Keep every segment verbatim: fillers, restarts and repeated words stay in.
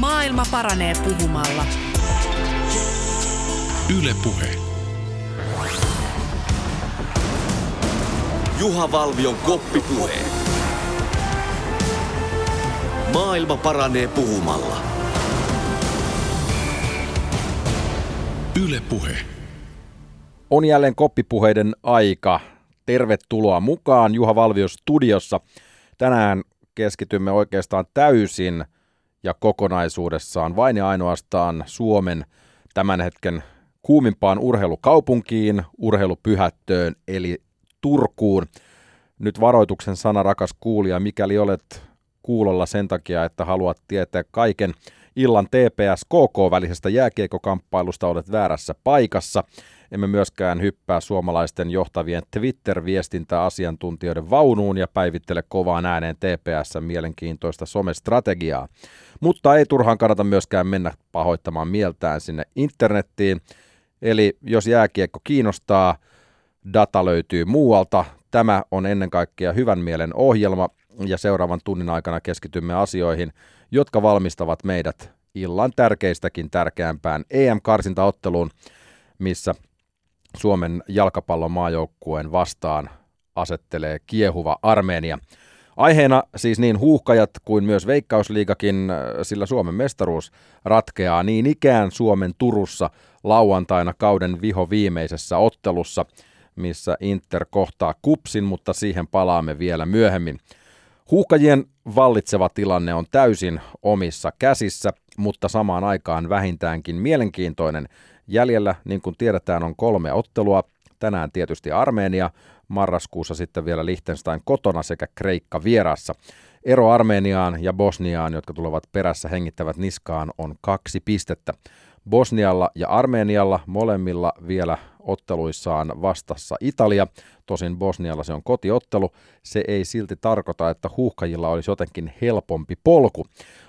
Maailma paranee puhumalla. Yle Puhe. Juha Valvion koppipuhe. Maailma paranee puhumalla. Yle Puhe. On jälleen koppipuheiden aika. Tervetuloa mukaan Juha Valvio studiossa. Tänään keskitymme oikeastaan täysin ja kokonaisuudessaan vain ja ainoastaan Suomen tämän hetken kuumimpaan urheilukaupunkiin, urheilupyhättöön eli Turkuun. Nyt varoituksen sana, rakas kuulija, mikäli olet kuulolla sen takia, että haluat tietää kaiken illan T P S K K-välisestä jääkiekkokamppailusta, olet väärässä paikassa. Emme myöskään hyppää suomalaisten johtavien Twitter-viestintäasiantuntijoiden vaunuun ja päivittele kovaan ääneen T P S:n mielenkiintoista somestrategiaa. Mutta ei turhaan kannata myöskään mennä pahoittamaan mieltään sinne internettiin. Eli jos jääkiekko kiinnostaa, data löytyy muualta. Tämä on ennen kaikkea hyvän mielen ohjelma ja seuraavan tunnin aikana keskitymme asioihin, jotka valmistavat meidät illan tärkeistäkin tärkeämpään E M-karsintaotteluun, missä Suomen jalkapallon maajoukkueen vastaan asettelee kiehuva Armenia. Aiheena siis niin Huuhkajat kuin myös Veikkausliigakin, sillä Suomen mestaruus ratkeaa niin ikään Suomen Turussa lauantaina kauden vihoviimeisessä ottelussa, missä Inter kohtaa Kupsin, mutta siihen palaamme vielä myöhemmin. Huuhkajien vallitseva tilanne on täysin omissa käsissä, mutta samaan aikaan vähintäänkin mielenkiintoinen. Jäljellä, niin kuin tiedetään, on kolme ottelua. Tänään tietysti Armenia, marraskuussa sitten vielä Liechtenstein kotona sekä Kreikka vierassa. Ero Armeniaan ja Bosniaan, jotka tulevat perässä hengittävät niskaan, on kaksi pistettä. Bosnialla ja Armenialla molemmilla vielä otteluissaan vastassa Italia. Tosin Bosnialla se on kotiottelu. Se ei silti tarkoita, että Huuhkajilla olisi jotenkin helpompi polku.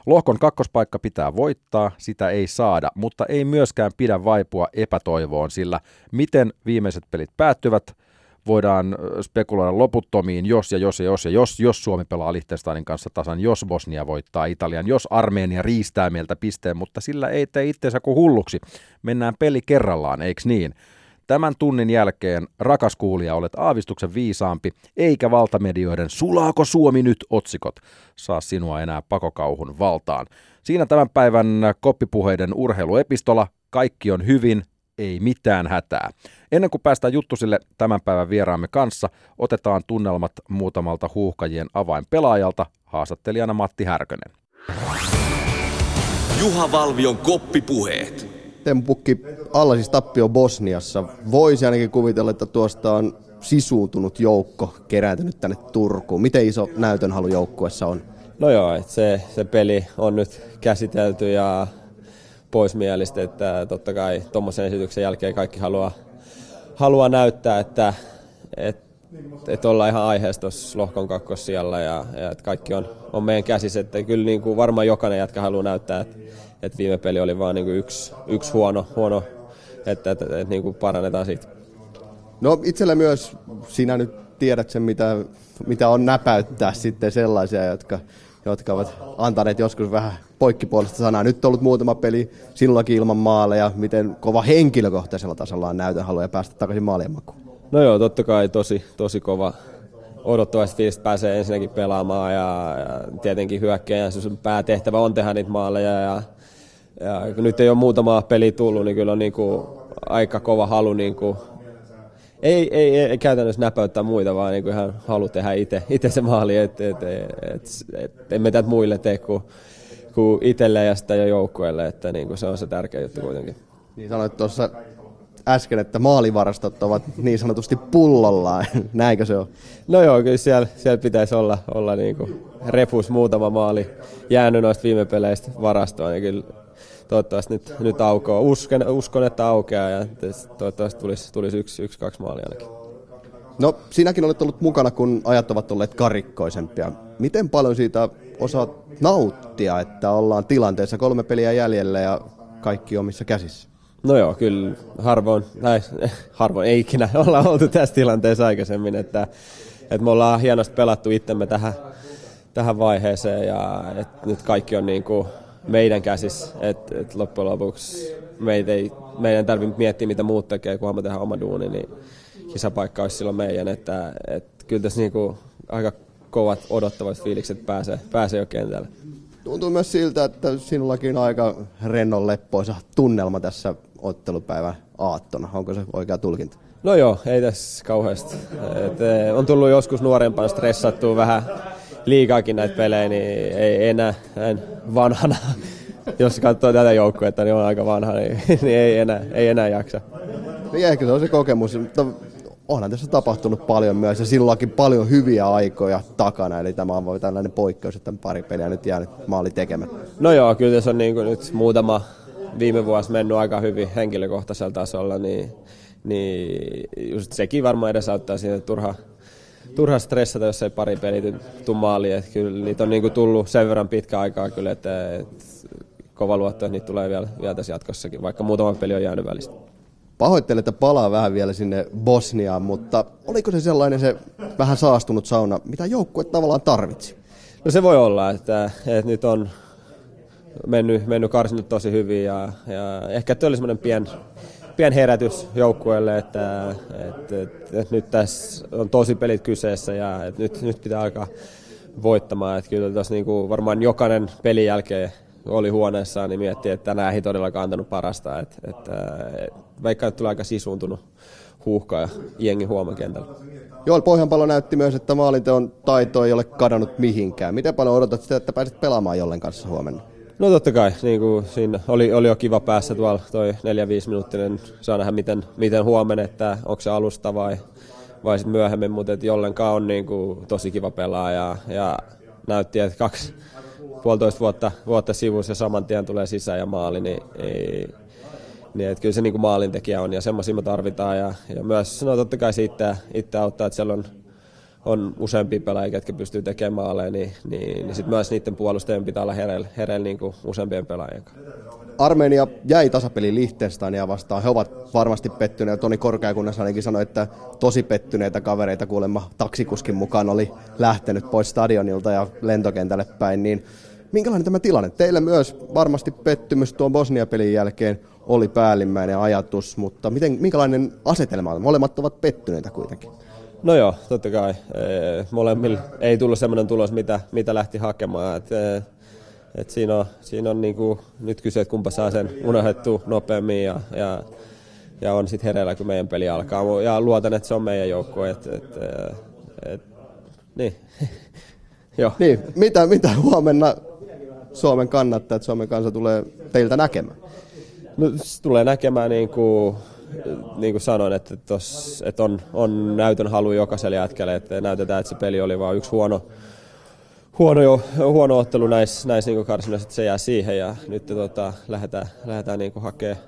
Lohkon kakkospaikka pitää voittaa, sitä ei saada, mutta ei myöskään pidä vaipua epätoivoon, sillä miten viimeiset pelit päättyvät, voidaan spekuloida loputtomiin, jos ja jos ja jos ja jos, jos Suomi pelaa Liechtensteinin kanssa tasan, jos Bosnia voittaa Italian, jos Armenia riistää meiltä pisteen, mutta sillä ei tee itseensä kuin hulluksi. Mennään peli kerrallaan, eiks niin? Tämän tunnin jälkeen, rakas kuulija, olet aavistuksen viisaampi, eikä valtamedioiden "Sulaako Suomi nyt?" -otsikot saa sinua enää pakokauhun valtaan. Siinä tämän päivän koppipuheiden urheiluepistola. Kaikki on hyvin, ei mitään hätää. Ennen kuin päästään juttusille tämän päivän vieraamme kanssa, otetaan tunnelmat muutamalta Huuhkajien avainpelaajalta, haastattelijana Matti Härkönen. Juha Valvion koppipuheet. Teemu Pukki, alla siis tappio Bosniassa. Voisi ainakin kuvitella, että tuosta on sisuuntunut joukko kerääntynyt tänne Turkuun. Miten iso näytönhalu joukkuessa on? No joo, että se, se peli on nyt käsitelty ja poismielistä, että totta kai tuommoisen esityksen jälkeen kaikki haluaa, haluaa näyttää, että et, et ollaan ihan aiheessa tuossa lohkon kakkossijalla ja, ja että kaikki on, on meidän käsissä. Että kyllä niin kuin varmaan jokainen jätkä haluaa näyttää, että et viime peli oli vaan niin kuin yksi, yksi huono, huono että et, et, et niin kuin parannetaan siitä. No itsellä myös sinä nyt tiedät sen, mitä, mitä on näpäyttää sitten sellaisia, jotka... jotka ovat antaneet joskus vähän poikkipuolista sanaa. Nyt on ollut muutama peli silloinkin ilman maaleja. Miten kova henkilökohtaisella tasolla on näytönhaluja päästä takaisin maalien makuun? No joo, totta kai tosi, tosi kova. Odottavasti fiilistä pääsee ensinnäkin pelaamaan ja, ja tietenkin hyökkäjän päätehtävä on tehdä niitä maaleja. Ja, ja kun nyt ei ole muutamaa peliä tullut, niin kyllä on niin kuin aika kova halu. Niin kuin Ei, ei, ei käytännössä näpäyttää muita, vaan niin ihan halu tehdä itse se maali, että et, et, et, et emme tätä muille tee kuin, kuin itselle ja sitä ja joukkueelle, että niin se on se tärkeä juttu kuitenkin. Niin sanoit tuossa äsken, että maalivarastot ovat niin sanotusti pullollaan, näinkö se on? No joo, kyllä siellä, siellä pitäisi olla, olla niin refus muutama maali jäänyt noista viime peleistä varastoon, niin kyllä toivottavasti nyt, nyt aukoa. Uskon, uskon, että aukeaa ja toivottavasti tulisi, tulisi yksi, yksi, kaksi maalia ainakin. No sinäkin olet ollut mukana, kun ajat ovat olleet karikkoisempia. Miten paljon siitä osaat nauttia, että ollaan tilanteessa kolme peliä jäljellä ja kaikki omissa käsissä? No joo, kyllä harvoin, tai harvoin ei ikinä olla oltu tässä tilanteessa aikaisemmin, että, että me ollaan hienosti pelattu itsemme tähän, tähän vaiheeseen ja että nyt kaikki on niin kuin meidän käsissä, että, että loppujen lopuksi meitä ei, meidän tarvitse miettiä mitä muut tekee, kunhan me tehdään oma duuni, niin kisapaikka olisi silloin meidän, että, että kyllä tässä niin kuin aika kovat odottavat fiilikset pääsee, pääsee jo kentälle. Tuntuu myös siltä, että sinullakin on aika rennon leppoisa tunnelma tässä ottelupäivän aattona. Onko se oikea tulkinta? No joo, ei tässä kauheasti. Et on tullut joskus nuorempaan stressattua vähän liikaakin näitä pelejä, niin ei enää näin vanhana. Jos katsoo tätä joukkuetta, niin on aika vanha, niin, niin ei, enää, ei enää jaksa. Niin ehkä se on se kokemus, mutta onhan tässä tapahtunut paljon myös ja silloinkin paljon hyviä aikoja takana, eli tämä on tällainen poikkeus, että pari peliä nyt jäänyt maali tekemättä. No joo, kyllä tässä on niin kuin nyt muutama viime vuosi mennyt aika hyvin henkilökohtaisella tasolla, niin, niin just sekin varmaan edesauttaa siinä, että turha, turha stressata, jos ei pari peliä tule maaliin. Että kyllä niitä on niin kuin tullut sen verran pitkä aikaa kyllä, että, että kova luotto, että niitä tulee vielä, vielä tässä jatkossakin, vaikka muutama peli on jäänyt välistä. Pahoittelen, että palaa vähän vielä sinne Bosniaan, mutta oliko se sellainen se vähän saastunut sauna, mitä joukkue tavallaan tarvitsi? No se voi olla, että, että nyt on mennyt, mennyt karsinut tosi hyvin ja, ja ehkä tämä oli semmoinen pien, pien herätys joukkueelle, että, että, että, että nyt tässä on tosi pelit kyseessä ja että nyt, nyt pitää alkaa voittamaan. Että kyllä tässä niin kuin varmaan jokainen pelin jälkeen oli huoneessaan, niin miettii, että tänään ei todellakaan antanut parasta. Et, et, et, vaikka nyt tulee aika sisuuntunut huuhkaa ja jengi huomakentällä. Joel Pohjanpalo näytti myös, että maalinteon taito ei ole kadonnut mihinkään. Miten paljon odotat sitä, että pääsit pelaamaan jollen kanssa huomenna? No totta kai. Niin kuin siinä oli, oli jo kiva päässä tuolla toi neljä viisi minuuttinen. Saa nähdä, miten, miten huomenna, että onko se alusta vai, vai sitten myöhemmin. Mutta jollenkaan on niin kuin tosi kiva pelaa ja, ja näytti, että kaksi puolitoista vuotta, vuotta sivussa ja saman tien tulee sisään ja maali, niin, ei, niin että kyllä se niin kuin maalintekijä on ja semmoisia me tarvitaan. Ja, ja myös no totta kai se itse, itse auttaa, että siellä on, on useampia pelaajia, ketkä pystyy tekemään maaleja, niin, niin, niin sitten myös niiden puolustajien pitää olla hereillä, hereillä niin kuin useampien pelaajien kanssa. Armenia jäi tasapeli Liechtensteinia vastaan. He ovat varmasti pettyneet. Toni Korkeakunnassa ainakin sanoi, että tosi pettyneitä kavereita kuulemma taksikuskin mukaan oli lähtenyt pois stadionilta ja lentokentälle päin. Niin minkälainen tämä tilanne? Teillä myös varmasti pettymys tuon Bosnia-pelin jälkeen oli päällimmäinen ajatus, mutta miten, minkälainen asetelma on? Molemmat ovat pettyneitä kuitenkin. No joo, totta kai. Molemmilla ei tullut sellainen tulos, mitä, mitä lähti hakemaan. Et, et siinä on, siinä on niinku nyt kyse, että kumpa saa sen unohdettua nopeammin ja, ja, ja on sitten hereillä, kun meidän peli alkaa. Ja luotan, että se on meidän joukkue. Et, et, et, niin. niin. Mitä, mitä huomenna Suomen kannattaa, että Suomen kansa tulee teiltä näkemään? No, se tulee näkemään niin kuin Niin kuin sanoin, että, tos, että on, on näytön halu jokaiselle jätkälle, että näytetään, että se peli oli vain yksi huono, huono, huono ottelu näissä näis, niin karsinnoissa, että se jää siihen ja nyt tota, lähdetään, lähdetään niin hakemaan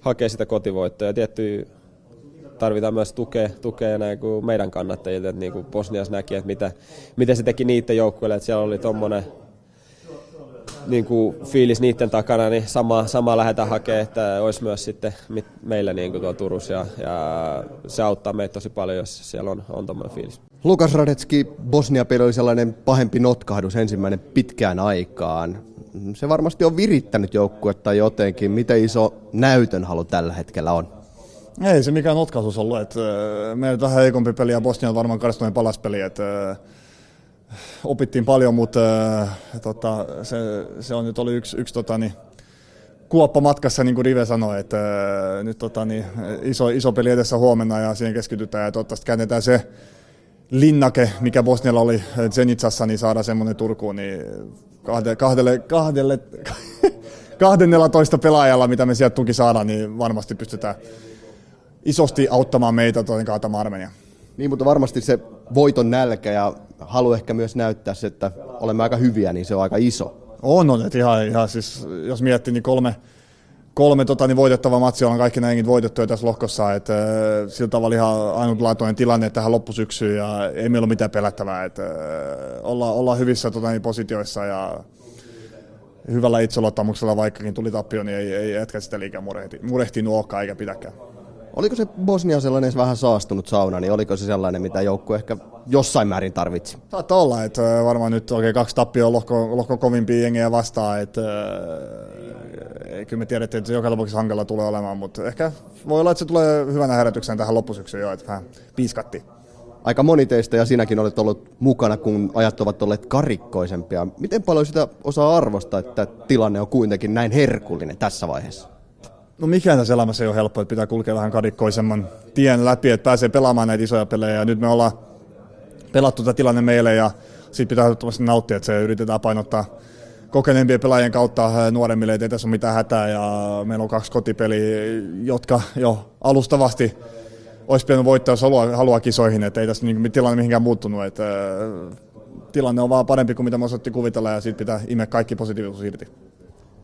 hakee sitä kotivoittoa. Ja tietty tarvitaan myös tukea, tukea näin kuin meidän kannattajilta, että niin kuin Bosnias näki, että mitä, miten se teki niiden joukkueille, että siellä oli tuommoinen niin kuin fiilis niiden takana, niin sama, sama lähdetään hakemaan, että olisi myös sitten meillä niin kuin tuolla Turussa ja, ja se auttaa meitä tosi paljon, jos siellä on, on tuommoinen fiilis. Lukáš Hrádecký, Bosnia-peli oli sellainen pahempi notkahdus ensimmäinen pitkään aikaan. Se varmasti on virittänyt joukkuetta jotenkin. Miten iso näytönhalu tällä hetkellä on? Ei se mikään notkahdus ollut. Että meillä on vähän heikompi peli ja Bosnia on varmaan karstoinen palaspeli. Että opittiin paljon, mutta äh, tota, se, se on nyt oli yksi, yksi tota, niin, kuoppa matkassa, niin kuin Rive sanoi, että äh, nyt tota, niin, iso, iso peli edessä huomenna ja siihen keskitytään ja toivottavasti käännetään se linnake, mikä Bosnialla oli Zenitsassa, niin saadaan semmoinen Turkuun, niin kahde, kahdelle, kahdelle, kahdennellatoista pelaajalla, mitä me sieltä tuki saadaan, niin varmasti pystytään isosti auttamaan meitä, toinen kaatamaan Armenia. Niin, mutta varmasti se voiton nälkä ja halu ehkä myös näyttää se, että olemme aika hyviä, niin se on aika iso. On, on. Että ihan, ihan siis, jos miettii, niin kolme, kolme tota, niin voitettavaa matsia on kaikki näinkin voitettuja tässä lohkossa. Et, äh, sillä tavalla ihan ainutlaatuinen tilanne tähän loppusyksyyn ja ei meillä ole mitään pelättävää. Et, äh, olla, olla hyvissä tota, niin positioissa ja hyvällä itseluottamuksella, vaikkakin tuli tappio, niin ei, ei etkä sitä liikaa murehti, murehti nuokkaa eikä pidäkään. Oliko se Bosnia sellainen vähän saastunut sauna, niin oliko se sellainen, mitä joukkue ehkä jossain määrin tarvitsi? Saattaa olla, että varmaan nyt oikein kaksi tappioa lohko, lohko kovimpia jengejä vastaan, että ei, kyllä me tiedettiin, että joka tapauksessa hankala tulee olemaan, mutta ehkä voi olla, että se tulee hyvänä herätyksenä tähän loppusyksyyn jo, että vähän piiskattiin. Aika moni teistä ja sinäkin olet ollut mukana, kun ajat ovat olleet karikkoisempia. Miten paljon sitä osaa arvostaa, että tilanne on kuitenkin näin herkullinen tässä vaiheessa? No mikään tässä elämässä ei ole helppoa, että pitää kulkea vähän karikkoisemman tien läpi, että pääsee pelaamaan näitä isoja pelejä. Ja nyt me ollaan pelattu tämä tilanne meille ja siitä pitää ehdottomasti nauttia, että se yritetään painottaa kokeneempien pelaajien kautta nuoremmille, ettei tässä ole mitään hätää. Ja meillä on kaksi kotipeliä, jotka jo alustavasti olisi pitänyt voittaa, jos haluaa, haluaa kisoihin, että ei tässä tilanne mihinkään muuttunut. Että tilanne on vaan parempi kuin mitä me osattiin kuvitella ja siitä pitää imeä kaikki positiivisuus irti.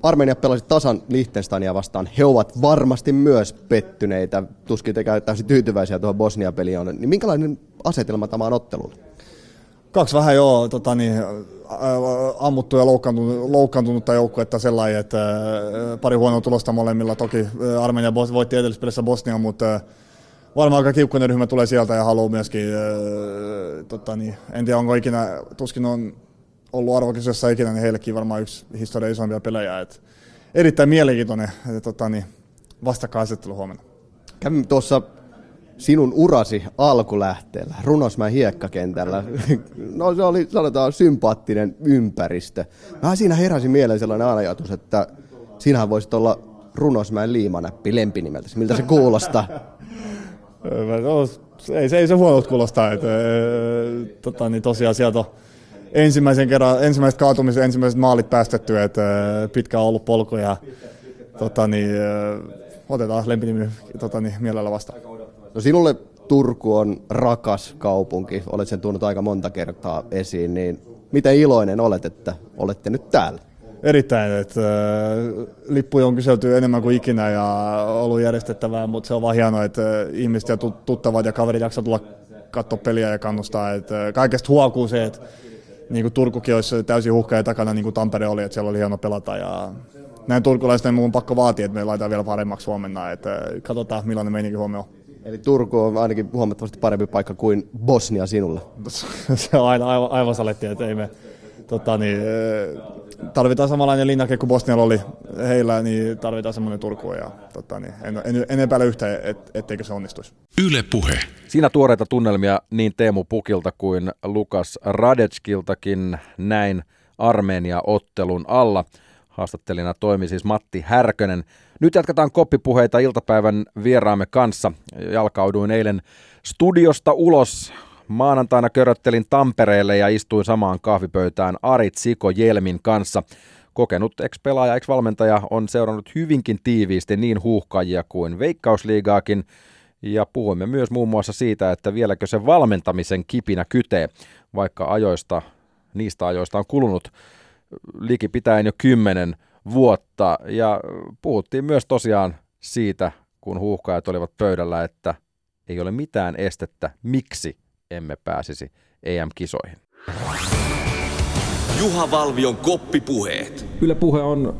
Armenia pelasi tasan Liechtensteinia vastaan. He ovat varmasti myös pettyneitä, tuskin tekevät täysin tyytyväisiä tuohon Bosnia-peliin. Niin minkälainen asetelma tämä on otteluun? Kaksi vähän joo tota niin, ammuttu ja loukkaantunut, loukkaantunutta joukkuetta sellainen, että pari huonoa tulosta molemmilla. Toki Armenia voitti edellispelissä Bosnia, mutta varmaan aika kiukkuinen ryhmä tulee sieltä ja haluaa myöskin, äh, tota niin, en tiedä onko ikinä, tuskin on ollut arvokisoissa ikinä, niin heillekin varmaan yksi historian isoimpia pelejä. Et erittäin mielenkiintoinen tota niin, vastakkainasettelu huomenna. Kävin tuossa sinun urasi alkulähteellä, Runosmäen hiekkakentällä. No se oli sanotaan sympaattinen ympäristö. Mä siinä heräsi mieleen sellainen ajatus, että sinähän voisit olla Runosmäen liimanäppi lempinimeltä. Miltä se kuulostaa? Ei se, ei se huonolta kuulostaa, että tota, niin tosiaan sieltä on ensimmäisen kerran, ensimmäiset kaatumiset, ensimmäiset maalit päästetty, että pitkä on ollut polku ja tota, niin, otetaan lempinimi tota, niin, mielellä vastaan. No sinulle Turku on rakas kaupunki, olet sen tuonut aika monta kertaa esiin, niin miten iloinen olet, että olette nyt täällä? Erittäin, että lippuja on kyselty enemmän kuin ikinä ja ollut järjestettävää, mutta se on vaan hienoa, että ihmiset ja tuttavat ja kaverit jaksaa tulla katsoa peliä ja kannustaa. Että kaikesta huokuu se, että niin kuin Turkukin olisi täysin Huuhkajien takana, niin kuin Tampere oli, että siellä oli hieno pelata. Ja näin turkulaisena minun on pakko vaatia, että me laitetaan vielä paremmaksi huomenna, että katsotaan millainen meininkin huomenna on. Eli Turku on ainakin huomattavasti parempi paikka kuin Bosnia sinulle. Se on aina aivan, aivan salettia, että ei me... Tota, niin, tarvitaan samanlainen linnake kuin Bosnialla oli heillä, niin tarvitaan semmoinen Turku ja tota, niin, en, en, en epäile yhtään, et, etteikö se onnistuisi. Yle Puhe. Siinä tuoreita tunnelmia niin Teemu Pukilta kuin Lukáš Hrádeckýltäkin näin Armenia-ottelun alla. Haastattelina toimi siis Matti Härkönen. Nyt jatketaan koppipuheita iltapäivän vieraamme kanssa. Jalkauduin eilen studiosta ulos. Maanantaina köröttelin Tampereelle ja istuin samaan kahvipöytään Ari Zico Hjelmin kanssa. Kokenut ex-pelaaja, ex-valmentaja on seurannut hyvinkin tiiviisti niin Huuhkajia kuin Veikkausliigaakin. Ja puhuimme myös muun muassa siitä, että vieläkö se valmentamisen kipinä kytee, vaikka ajoista, niistä ajoista on kulunut likipitäen jo kymmenen vuotta. Ja puhuttiin myös tosiaan siitä, kun Huuhkajat olivat pöydällä, että ei ole mitään estettä, miksi emme pääsisi E M-kisoihin. Juha Valvion koppipuheet. Yle Puhe on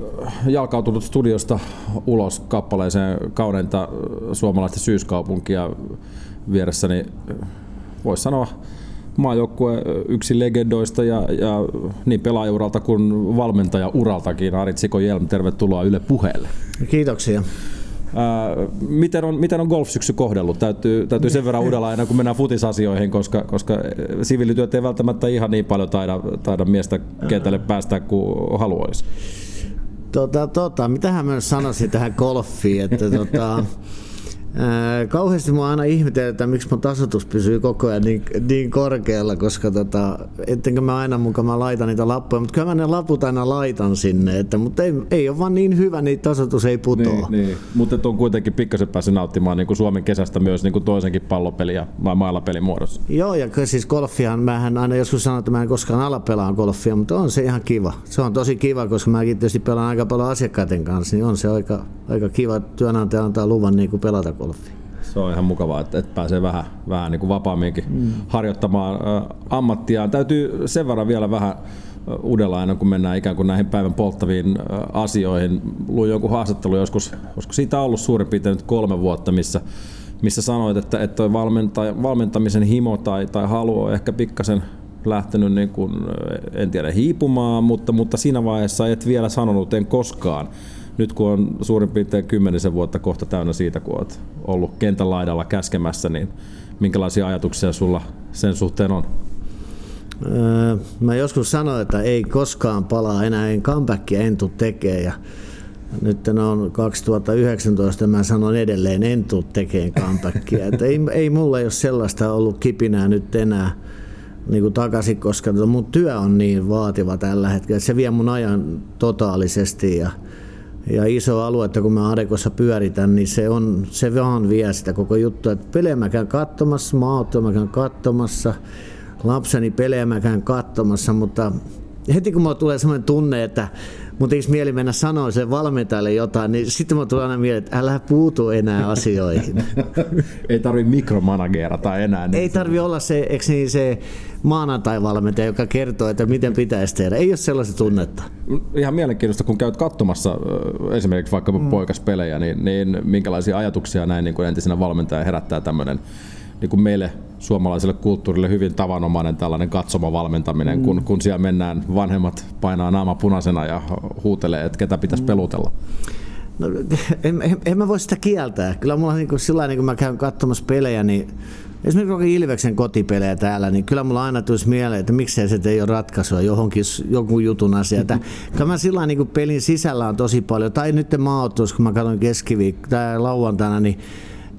jalkautunut studiosta ulos kappaleeseen kauneinta suomalaista syyskaupunkia vieressäni. Voisi sanoa maajoukkue yksi legendoista ja, ja niin pelaajauralta kuin valmentajauraltakin. Ari Zico Hjelm, tervetuloa Yle Puheelle. Kiitoksia. Miten on, miten on golfsyksy kohdellut? Täytyy, täytyy sen verran uudella aina, kun mennään futisasioihin, koska, koska siviilityöt ei välttämättä ihan niin paljon taida, taida miestä kentälle päästä kuin haluaisi. Tota, tota, mitähän mä sanoisin tähän golfiin, että tota, ää, kauheasti mä aina ihmetellä, että miksi mun tasoitus pysyy koko ajan niin, niin korkealla, koska tota, ettenkö mä aina mukaan mä laitan niitä lappuja, mutta kyllä mä ne laput aina laitan sinne, että, mutta ei, ei ole vaan niin hyvä, niin tasoitus ei putoa. Niin, niin. Mutta on kuitenkin pikkasen päässyt nauttimaan niin kuin Suomen kesästä myös niin kuin toisenkin pallopeli ja mailapelin muodossa. Joo, ja siis golfihan, mähän aina joskus sanon, että mä en koskaan ala pelaa golfia, mutta on se ihan kiva. Se on tosi kiva, koska mäkin tietysti pelaan aika paljon asiakkaiden kanssa, niin on se aika, aika kiva, että työnantaja antaa luvan niin kuin pelata golfia. Se on ihan mukavaa, että pääsee vähän, vähän niin kuin vapaamminkin mm. harjoittamaan ammattiaan. Täytyy sen verran vielä vähän uudella aina, kun mennään ikään kuin näihin päivän polttaviin asioihin. Luin jonkun haastattelun joskus, olisiko siitä ollut suurin piirtein nyt kolme vuotta, missä, missä sanoit, että, että valmentamisen himo tai, tai halu on ehkä pikkasen lähtenyt, niin kuin, en tiedä, hiipumaan, mutta, mutta siinä vaiheessa et vielä sanonut, en koskaan. Nyt kun on suurin piirtein kymmenisen vuotta kohta täynnä siitä, kun olet ollut kentän laidalla käskemässä, niin minkälaisia ajatuksia sulla sen suhteen on? Öö, mä joskus sanoin, että ei koskaan palaa enää, en comebackia en tule tekemään. Ja nyt on kaksituhattayhdeksäntoista, mä sanon edelleen, en tule tekemään comebackia. ei, ei mulla ei ole sellaista ollut kipinää nyt enää niin kuin takaisin, koska mun työ on niin vaativa tällä hetkellä. Se vie mun ajan totaalisesti. Ja Ja iso alue, että kun mä Arekossa pyöritän, niin se on, se vaan vie sitä koko juttua. Että pelejä mä käyn katsomassa, maaottelua mä käyn katsomassa, lapseni pelejä mä käyn katsomassa, mutta heti kun mulla tulee sellainen tunne, että mut eikö mieli mennä sanoa sen valmentajalle jotain, niin sitten mulla tulee aina mieleen, että älä puutu enää asioihin. Ei tarvi mikromanageerata enää. Ei tarvi olla se, eikö niin, se maanantai-valmentaja, joka kertoo, että miten pitäisi tehdä. Ei ole sellaista tunnetta. Ihan mielenkiintoista, kun käyt katsomassa esimerkiksi vaikka mm. poikaspelejä, niin, niin minkälaisia ajatuksia näin niin kuin entisenä valmentaja herättää tämmöinen niin kuin meille suomalaiselle kulttuurille hyvin tavanomainen tällainen katsomavalmentaminen, mm. kun, kun siellä mennään, vanhemmat painaa naama punaisena ja huutelee, että ketä pitäisi pelutella. No, en, en, en mä voi sitä kieltää. Kyllä mulla on niin kuin sillä lailla, kun mä käyn katsomassa pelejä, niin esimerkiksi Ilveksen kotipelejä täällä, niin kyllä mulla aina tulisi mieleen, että miksei se ei ole ratkaisua johonkin jonkun jutun asiaan. Kyllä mä sillä niin kuin pelin sisällä on tosi paljon, tai nyt maaottelussa, kun mä katson keskiviikko tai lauantaina, niin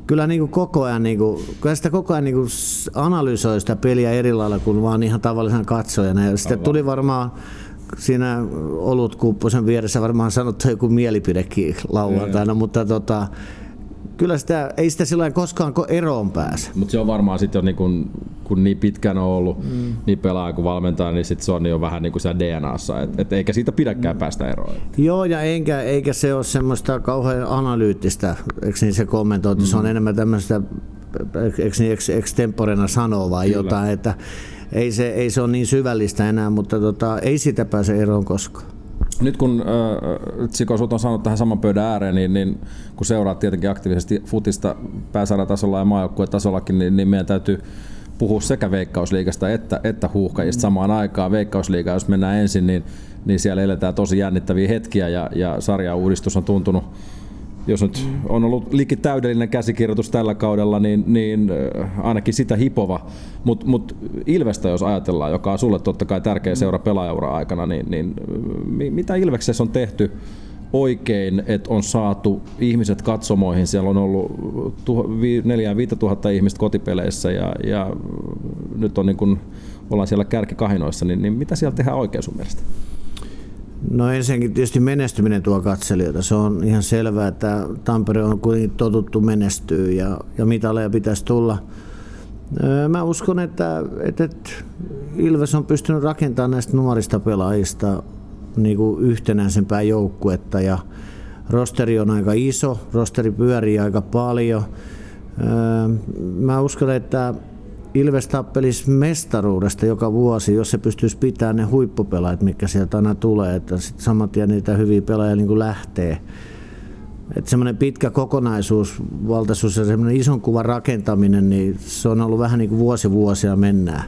Kyllä, niin kuin koko ajan, niin kuin, kyllä sitä koko ajan niin kuin analysoi sitä peliä eri lailla kuin vaan ihan tavallisena katsojana. Ja sitten tuli varmaan siinä olutkupposen vieressä varmaan sanottu joku mielipidekin lauantaina, mutta tota, kyllä sitä, ei sitä silloin koskaan eroon pääse. Mutta se on varmaan sitten, niin kun, kun niin pitkään on ollut mm. niin pelaaja kuin valmentaja, niin sit se on jo vähän niin kuin siellä D N A:ssa, et, et eikä siitä pidäkään mm. päästä eroon. Joo, ja enkä, eikä se ole semmoista kauhean analyyttistä, eikö niin se kommentointi, mm. se on enemmän tämmöistä extemporena sanoo vai kyllä. jotain, että ei se, ei se ole niin syvällistä enää, mutta tota, ei sitä pääse eroon koskaan. Nyt kun äh, Zico, sinut on saanut tähän saman pöydän ääreen, niin, niin kun seuraat tietenkin aktiivisesti futista pääsarjatasolla ja maajoukkuetasollakin, niin, niin meidän täytyy puhua sekä Veikkausliigasta että, että Huuhkajista samaan aikaan. Veikkausliiga, jos mennään ensin, niin, niin siellä eletään tosi jännittäviä hetkiä ja, ja sarjauudistus on tuntunut, jos nyt on ollut liki täydellinen käsikirjoitus tällä kaudella, niin, niin ainakin sitä hipova. Mutta mut Ilvestä jos ajatellaan, joka on sulle totta kai tärkeä seura pelaajaura aikana, niin, niin mitä Ilveksessä on tehty oikein, että on saatu ihmiset katsomoihin? Siellä on ollut neljä viisi tuhatta ihmistä kotipeleissä ja, ja nyt on niin kun, ollaan siellä kärkikahinoissa, niin, niin mitä siellä tehdään oikein sun mielestä? No ensinnäkin tietysti menestyminen tuo katselijoita. Se on ihan selvää, että Tampere on kuitenkin totuttu menestyä ja, ja mitaleja pitäisi tulla. Mä uskon, että, että Ilves on pystynyt rakentamaan näistä nuorista pelaajista niin kuin yhtenäisempää joukkuetta. Ja rosteri on aika iso, rosteri pyörii aika paljon. Mä uskon, että Ilves tappelisi mestaruudesta joka vuosi, jos se pystyisi pitämään ne huippupelaajat, mitkä sieltä aina tulee, että sitten saman tien niitä hyviä pelaajia niin kuin lähtee. Että semmoinen pitkä kokonaisuus, valtaisuus ja semmoinen ison kuvan rakentaminen, niin se on ollut vähän niin kuin vuosi vuosia mennään.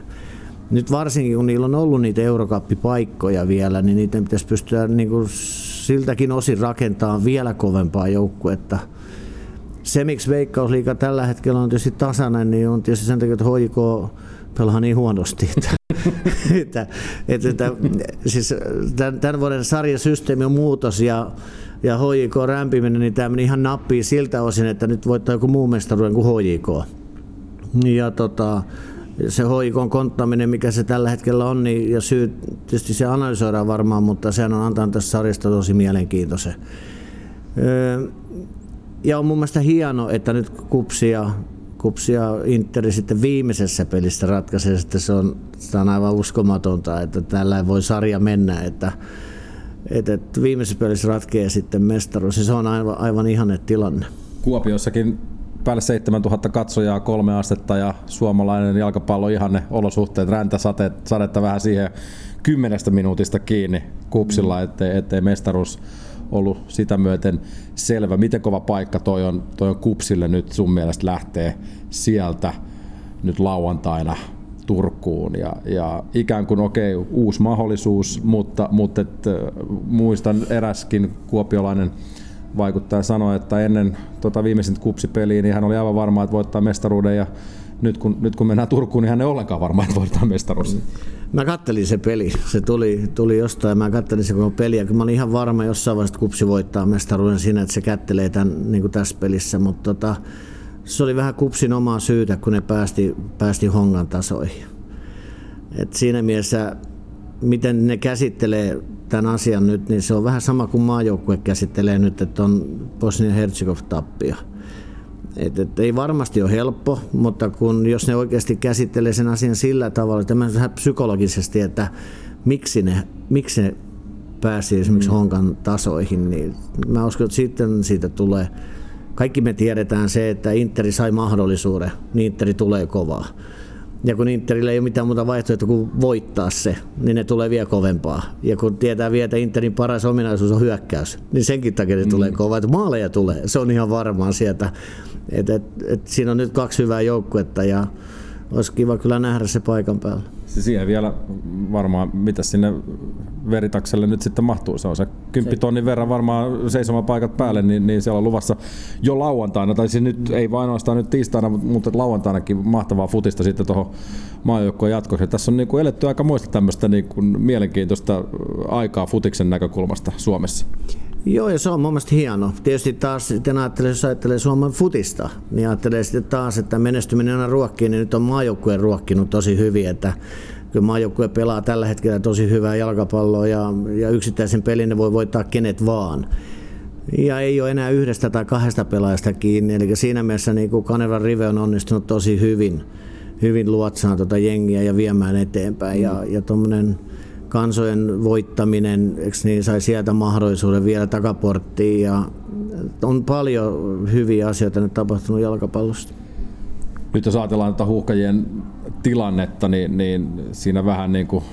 Nyt varsinkin kun niillä on ollut niitä Eurocup-paikkoja vielä, niin niitä pitäisi pystyä niin kuin siltäkin osin rakentamaan vielä kovempaa joukkuetta. Se, miksi Veikkausliiga tällä hetkellä on tietysti tasainen, niin on tietysti sen takia, että H J K pelaa niin huonosti. että, että, että, siis tämän, tämän vuoden sarjasysteemi on muutos ja, ja H J K rämpiminen, niin tämä meni ihan nappiin siltä osin, että nyt voittaa joku muu mestaruuden kuin H J K. Ja tota, se H J K:n konttaaminen, mikä se tällä hetkellä on, niin, ja syy tietysti se analysoidaan varmaan, mutta sehän on antanut tässä sarjasta tosi mielenkiintoisen. Öö, Ja on mun mielestä hieno, että nyt Kups ja, Kups ja Interi sitten viimeisessä pelissä ratkaisee, että se on, se on aivan uskomatonta, että tällä voi sarja mennä, että, että viimeisessä pelissä ratkeaa sitten mestaruus. Se on aivan, aivan ihanne tilanne. Kuopiossakin päälle seitsemäntuhatta katsojaa, kolme astetta ja suomalainen jalkapallo ihanne olosuhteet, räntäsateet, sadetta vähän siihen kymmenestä minuutista kiinni kupsilla, ettei, ettei mestaruus ollut sitä myöten selvä. Miten kova paikka toi on, toi on kupsille nyt sun mielestä lähtee sieltä nyt lauantaina Turkuun ja, ja ikään kuin okei, okay, uusi mahdollisuus, mutta, mutta et, muistan eräskin kuopiolainen vaikuttaja sanoi, että ennen tota viimeisintä kupsipeliä niin hän oli aivan varma, että voittaa mestaruuden ja nyt kun, nyt kun mennään Turkuun, niin hän ei ollenkaan varma, että voittaa mestaruus. Mä kattelin se peli, se tuli, tuli jostain, mä kattelin se koko peliä, kun mä olin ihan varma jossain vaiheessa, että kupsi voittaa mestaruuden siinä, että se kättelee tämän, niin kuin tässä pelissä, mutta tota, se oli vähän kupsin omaa syytä, kun ne päästi, päästi hongan tasoihin. Et siinä mielessä, miten ne käsittelee tämän asian nyt, niin se on vähän sama kuin maajoukkue käsittelee nyt, että on Bosnia-Herzegovina-tappio. Et, et, ei varmasti ole helppo, mutta kun, jos ne oikeasti käsittelee sen asian sillä tavalla, tämmöisellä psykologisesti, että miksi ne, miksi ne pääsivät esimerkiksi honkan tasoihin, niin mä uskon, että sitten siitä tulee. Kaikki me tiedetään se, että Interi sai mahdollisuuden, niin Interi tulee kovaa. Ja kun Interillä ei ole mitään muuta vaihtoehtoa kuin voittaa se, niin ne tulee vielä kovempaa. Ja kun tietää vielä, että Interin paras ominaisuus on hyökkäys, niin senkin takia ne mm. tulee kovaa. Että maaleja tulee, se on ihan varmaan sieltä. Et, et, et siinä on nyt kaksi hyvää joukkuetta ja olisi kiva kyllä nähdä se paikan päällä. Siihen vielä varmaan, mitä sinne veritakselle nyt sitten mahtuu, se on se kymmenen tonnin verran varmaan seisomapaikat päälle, niin, niin siellä on luvassa jo lauantaina, tai siis nyt ei vain ainoastaan nyt tiistaina, mutta lauantainakin mahtavaa futista sitten tuohon maajoukkojen jatkoksi. Tässä on niin kuin eletty aika muista tämmöistä niin kuin mielenkiintoista aikaa futiksen näkökulmasta Suomessa. Joo, ja se on mun mielestä hieno. Tietysti taas sitten ajattelee, jos ajattelee Suomen futista, niin ajattelee sitten taas, että menestyminen on ruokkiin, niin nyt on maajoukkue ruokkinut tosi hyvin, että kyllä maajoukkue pelaa tällä hetkellä tosi hyvää jalkapalloa ja, ja yksittäisen pelin ne voi voittaa kenet vaan. Ja ei ole enää yhdestä tai kahdesta pelaajasta kiinni, eli siinä mielessä niin kuin Kanervan Rive on onnistunut tosi hyvin, hyvin luotsaan tuota jengiä ja viemään eteenpäin ja, ja tuommoinen kansojen voittaminen, eikö niin, sai sieltä mahdollisuuden vielä takaporttiin ja on paljon hyviä asioita nyt tapahtunut jalkapallosta. Nyt jos ajatellaan tätä Huuhkajien tilannetta, niin, niin siinä vähän niin kuin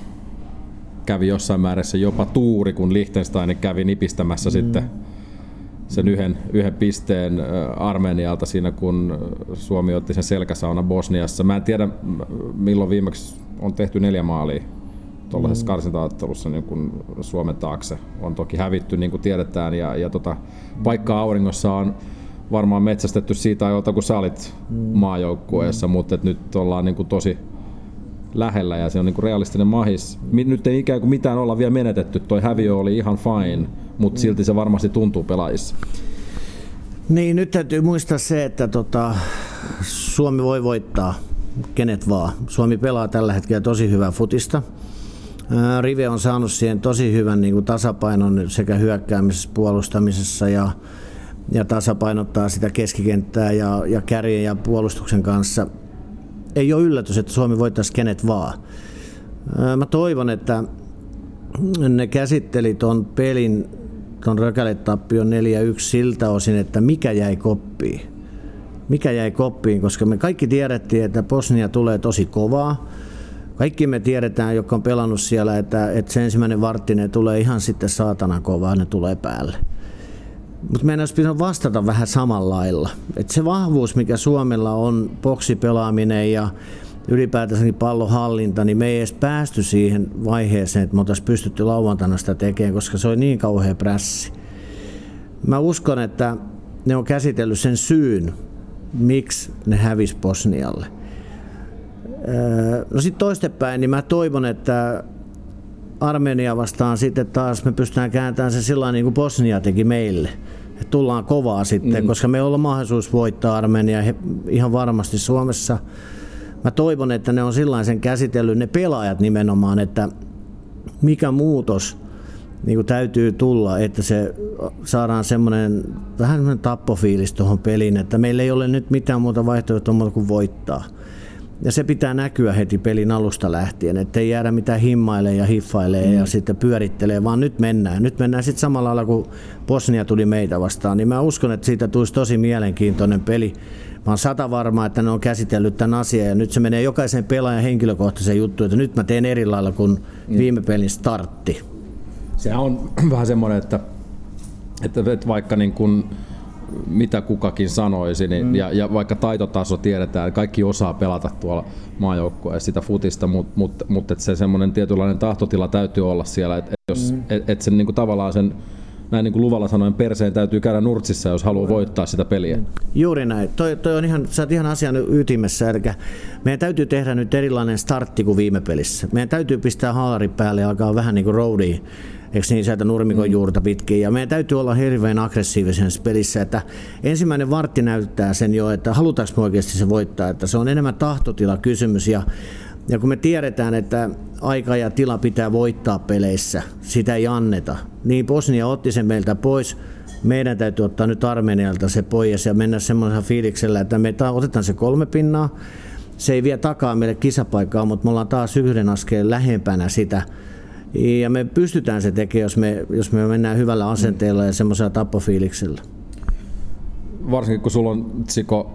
kävi jossain määrässä jopa tuuri, kun Liechtenstein kävi nipistämässä mm. sitten sen yhden, yhden pisteen Armenialta siinä, kun Suomi otti sen selkäsauna Bosniassa. Mä en tiedä, milloin viimeksi on tehty neljä maalia tuollaisessa karsintaottelussa niin kuin Suomen taakse. On toki hävitty, niin kuin tiedetään, ja, ja tota, paikkaa auringossa on varmaan metsästetty siitä ajoilta, kun sä olit maajoukkueessa, mutta et nyt ollaan niin kuin tosi lähellä ja se on niin kuin realistinen mahis. Nyt ei ikään kuin mitään olla vielä menetetty, toi häviö oli ihan fine, mutta silti se varmasti tuntuu pelaajissa. Niin, nyt täytyy muistaa se, että tota, Suomi voi voittaa kenet vaan. Suomi pelaa tällä hetkellä tosi hyvää futista. Rive on saanut siihen tosi hyvän niin kuin tasapainon sekä hyökkäämisessä, puolustamisessa ja, ja tasapainottaa sitä keskikenttää ja, ja kärjen ja puolustuksen kanssa. Ei ole yllätys, että Suomi voittaisi kenet vaan. Mä toivon, että ne käsitteli tuon pelin, tuon rökäletappion neljä yksi siltä osin, että mikä jäi koppiin. Mikä jäi koppiin, koska me kaikki tiedettiin, että Bosnia tulee tosi kovaa. Kaikki me tiedetään, jotka on pelannut siellä, että, että se ensimmäinen vartti, ne tulee ihan sitten saatanan kovaa, ne tulee päälle. Mutta meidän olisi pitänyt vastata vähän samalla lailla. Et se vahvuus, mikä Suomella on, boksipelaaminen ja ylipäätänsäkin pallohallinta, niin me ei edes päästy siihen vaiheeseen, että me oltaisiin pystytty lauantaina sitä tekemään, koska se oli niin kauhea prässi. Mä uskon, että ne on käsitellyt sen syyn, miksi ne hävisi Bosnialle. No sitten toistepäin, niin mä toivon, että Armenia vastaan sitten taas me pystytään kääntämään se sillä niin kuin Bosnia teki meille. Et tullaan kovaa sitten, mm. koska me ollaan mahdollisuus voittaa Armenia he, ihan varmasti Suomessa. Mä toivon, että ne on sellaisen käsitellyt, ne pelaajat nimenomaan, että mikä muutos niin kuin täytyy tulla, että se saadaan semmoinen vähän semmoinen tappofiilis tuohon peliin, että meillä ei ole nyt mitään muuta vaihtoehtoa kuin voittaa. Ja se pitää näkyä heti pelin alusta lähtien, ettei jäädä mitään himmailee ja hiffailee mm. ja sitten pyörittelee, vaan nyt mennään. Nyt mennään sitten samalla lailla, kun Bosnia tuli meitä vastaan, niin mä uskon, että siitä tulisi tosi mielenkiintoinen peli. Mä oon sata varma, että ne on käsitellyt tämän asian ja nyt se menee jokaisen pelaajan henkilökohtaisen juttuun, että nyt mä teen eri lailla kuin viime pelin startti. Sehän on vähän semmoinen, että, että vaikka niin kun mitä kukakin sanoisi, niin, mm. ja, ja vaikka taitotaso tiedetään, kaikki osaa pelata tuolla maajoukkueessa sitä futista, mutta mut, mut, se semmoinen tietynlainen tahtotila täytyy olla siellä, että et mm. et, et sen niinku tavallaan sen näin niin kuin luvalla sanoen perseen täytyy käydä nurtsissa, jos haluaa voittaa sitä peliä. Juuri näin. Toi, toi on ihan, sä oot ihan asian ytimessä. Eli meidän täytyy tehdä nyt erilainen startti kuin viime pelissä. Meidän täytyy pistää haalari päälle ja alkaa vähän niin kuin roadiin, eikö niin, sieltä nurmikon juurta pitkin. Ja meidän täytyy olla hirveän aggressiivisessa pelissä. Että ensimmäinen vartti näyttää sen jo, että halutaanko me oikeasti se voittaa. Että se on enemmän tahtotilakysymys. Ja Ja kun me tiedetään, että aika ja tila pitää voittaa peleissä, sitä ei anneta, niin Bosnia otti sen meiltä pois. Meidän täytyy ottaa nyt Armenialta se pois ja mennä semmoisella fiiliksellä, että me otetaan se kolme pinnaa. Se ei vie takaa meille kisapaikkaa, mutta me ollaan taas yhden askeleen lähempänä sitä. Ja me pystytään se tekemään, jos me, jos me mennään hyvällä asenteella ja semmoisella tappofiiliksellä. Varsinkin kun sulla on Zico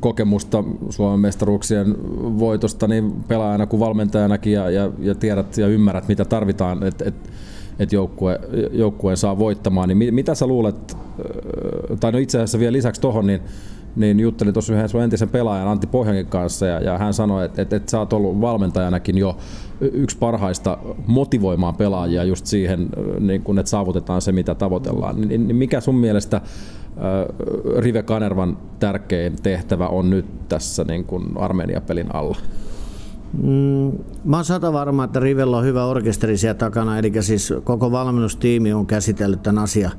kokemusta Suomen mestaruuksien voitosta niin pelaajana kuin valmentajanakin ja, ja, ja tiedät ja ymmärrät mitä tarvitaan, että et, et joukkue, joukkueen saa voittamaan. Niin mitä sä luulet, tai no itse asiassa vielä lisäksi tohon, niin, niin juttelin tuossa yhden sun entisen pelaajan Antti Pohjankin kanssa ja, ja hän sanoi, että et, et sä oot ollut valmentajanakin jo yksi parhaista motivoimaan pelaajia just siihen, niin kun, että saavutetaan se mitä tavoitellaan. Niin, niin mikä sun mielestä Rive Kanervan tärkein tehtävä on nyt tässä niin kuin Armenia-pelin alla? Mm, mä oon sata varma, että Rivellä on hyvä orkesteri siellä takana, eli siis koko valmennustiimi on käsitellyt tämän asian.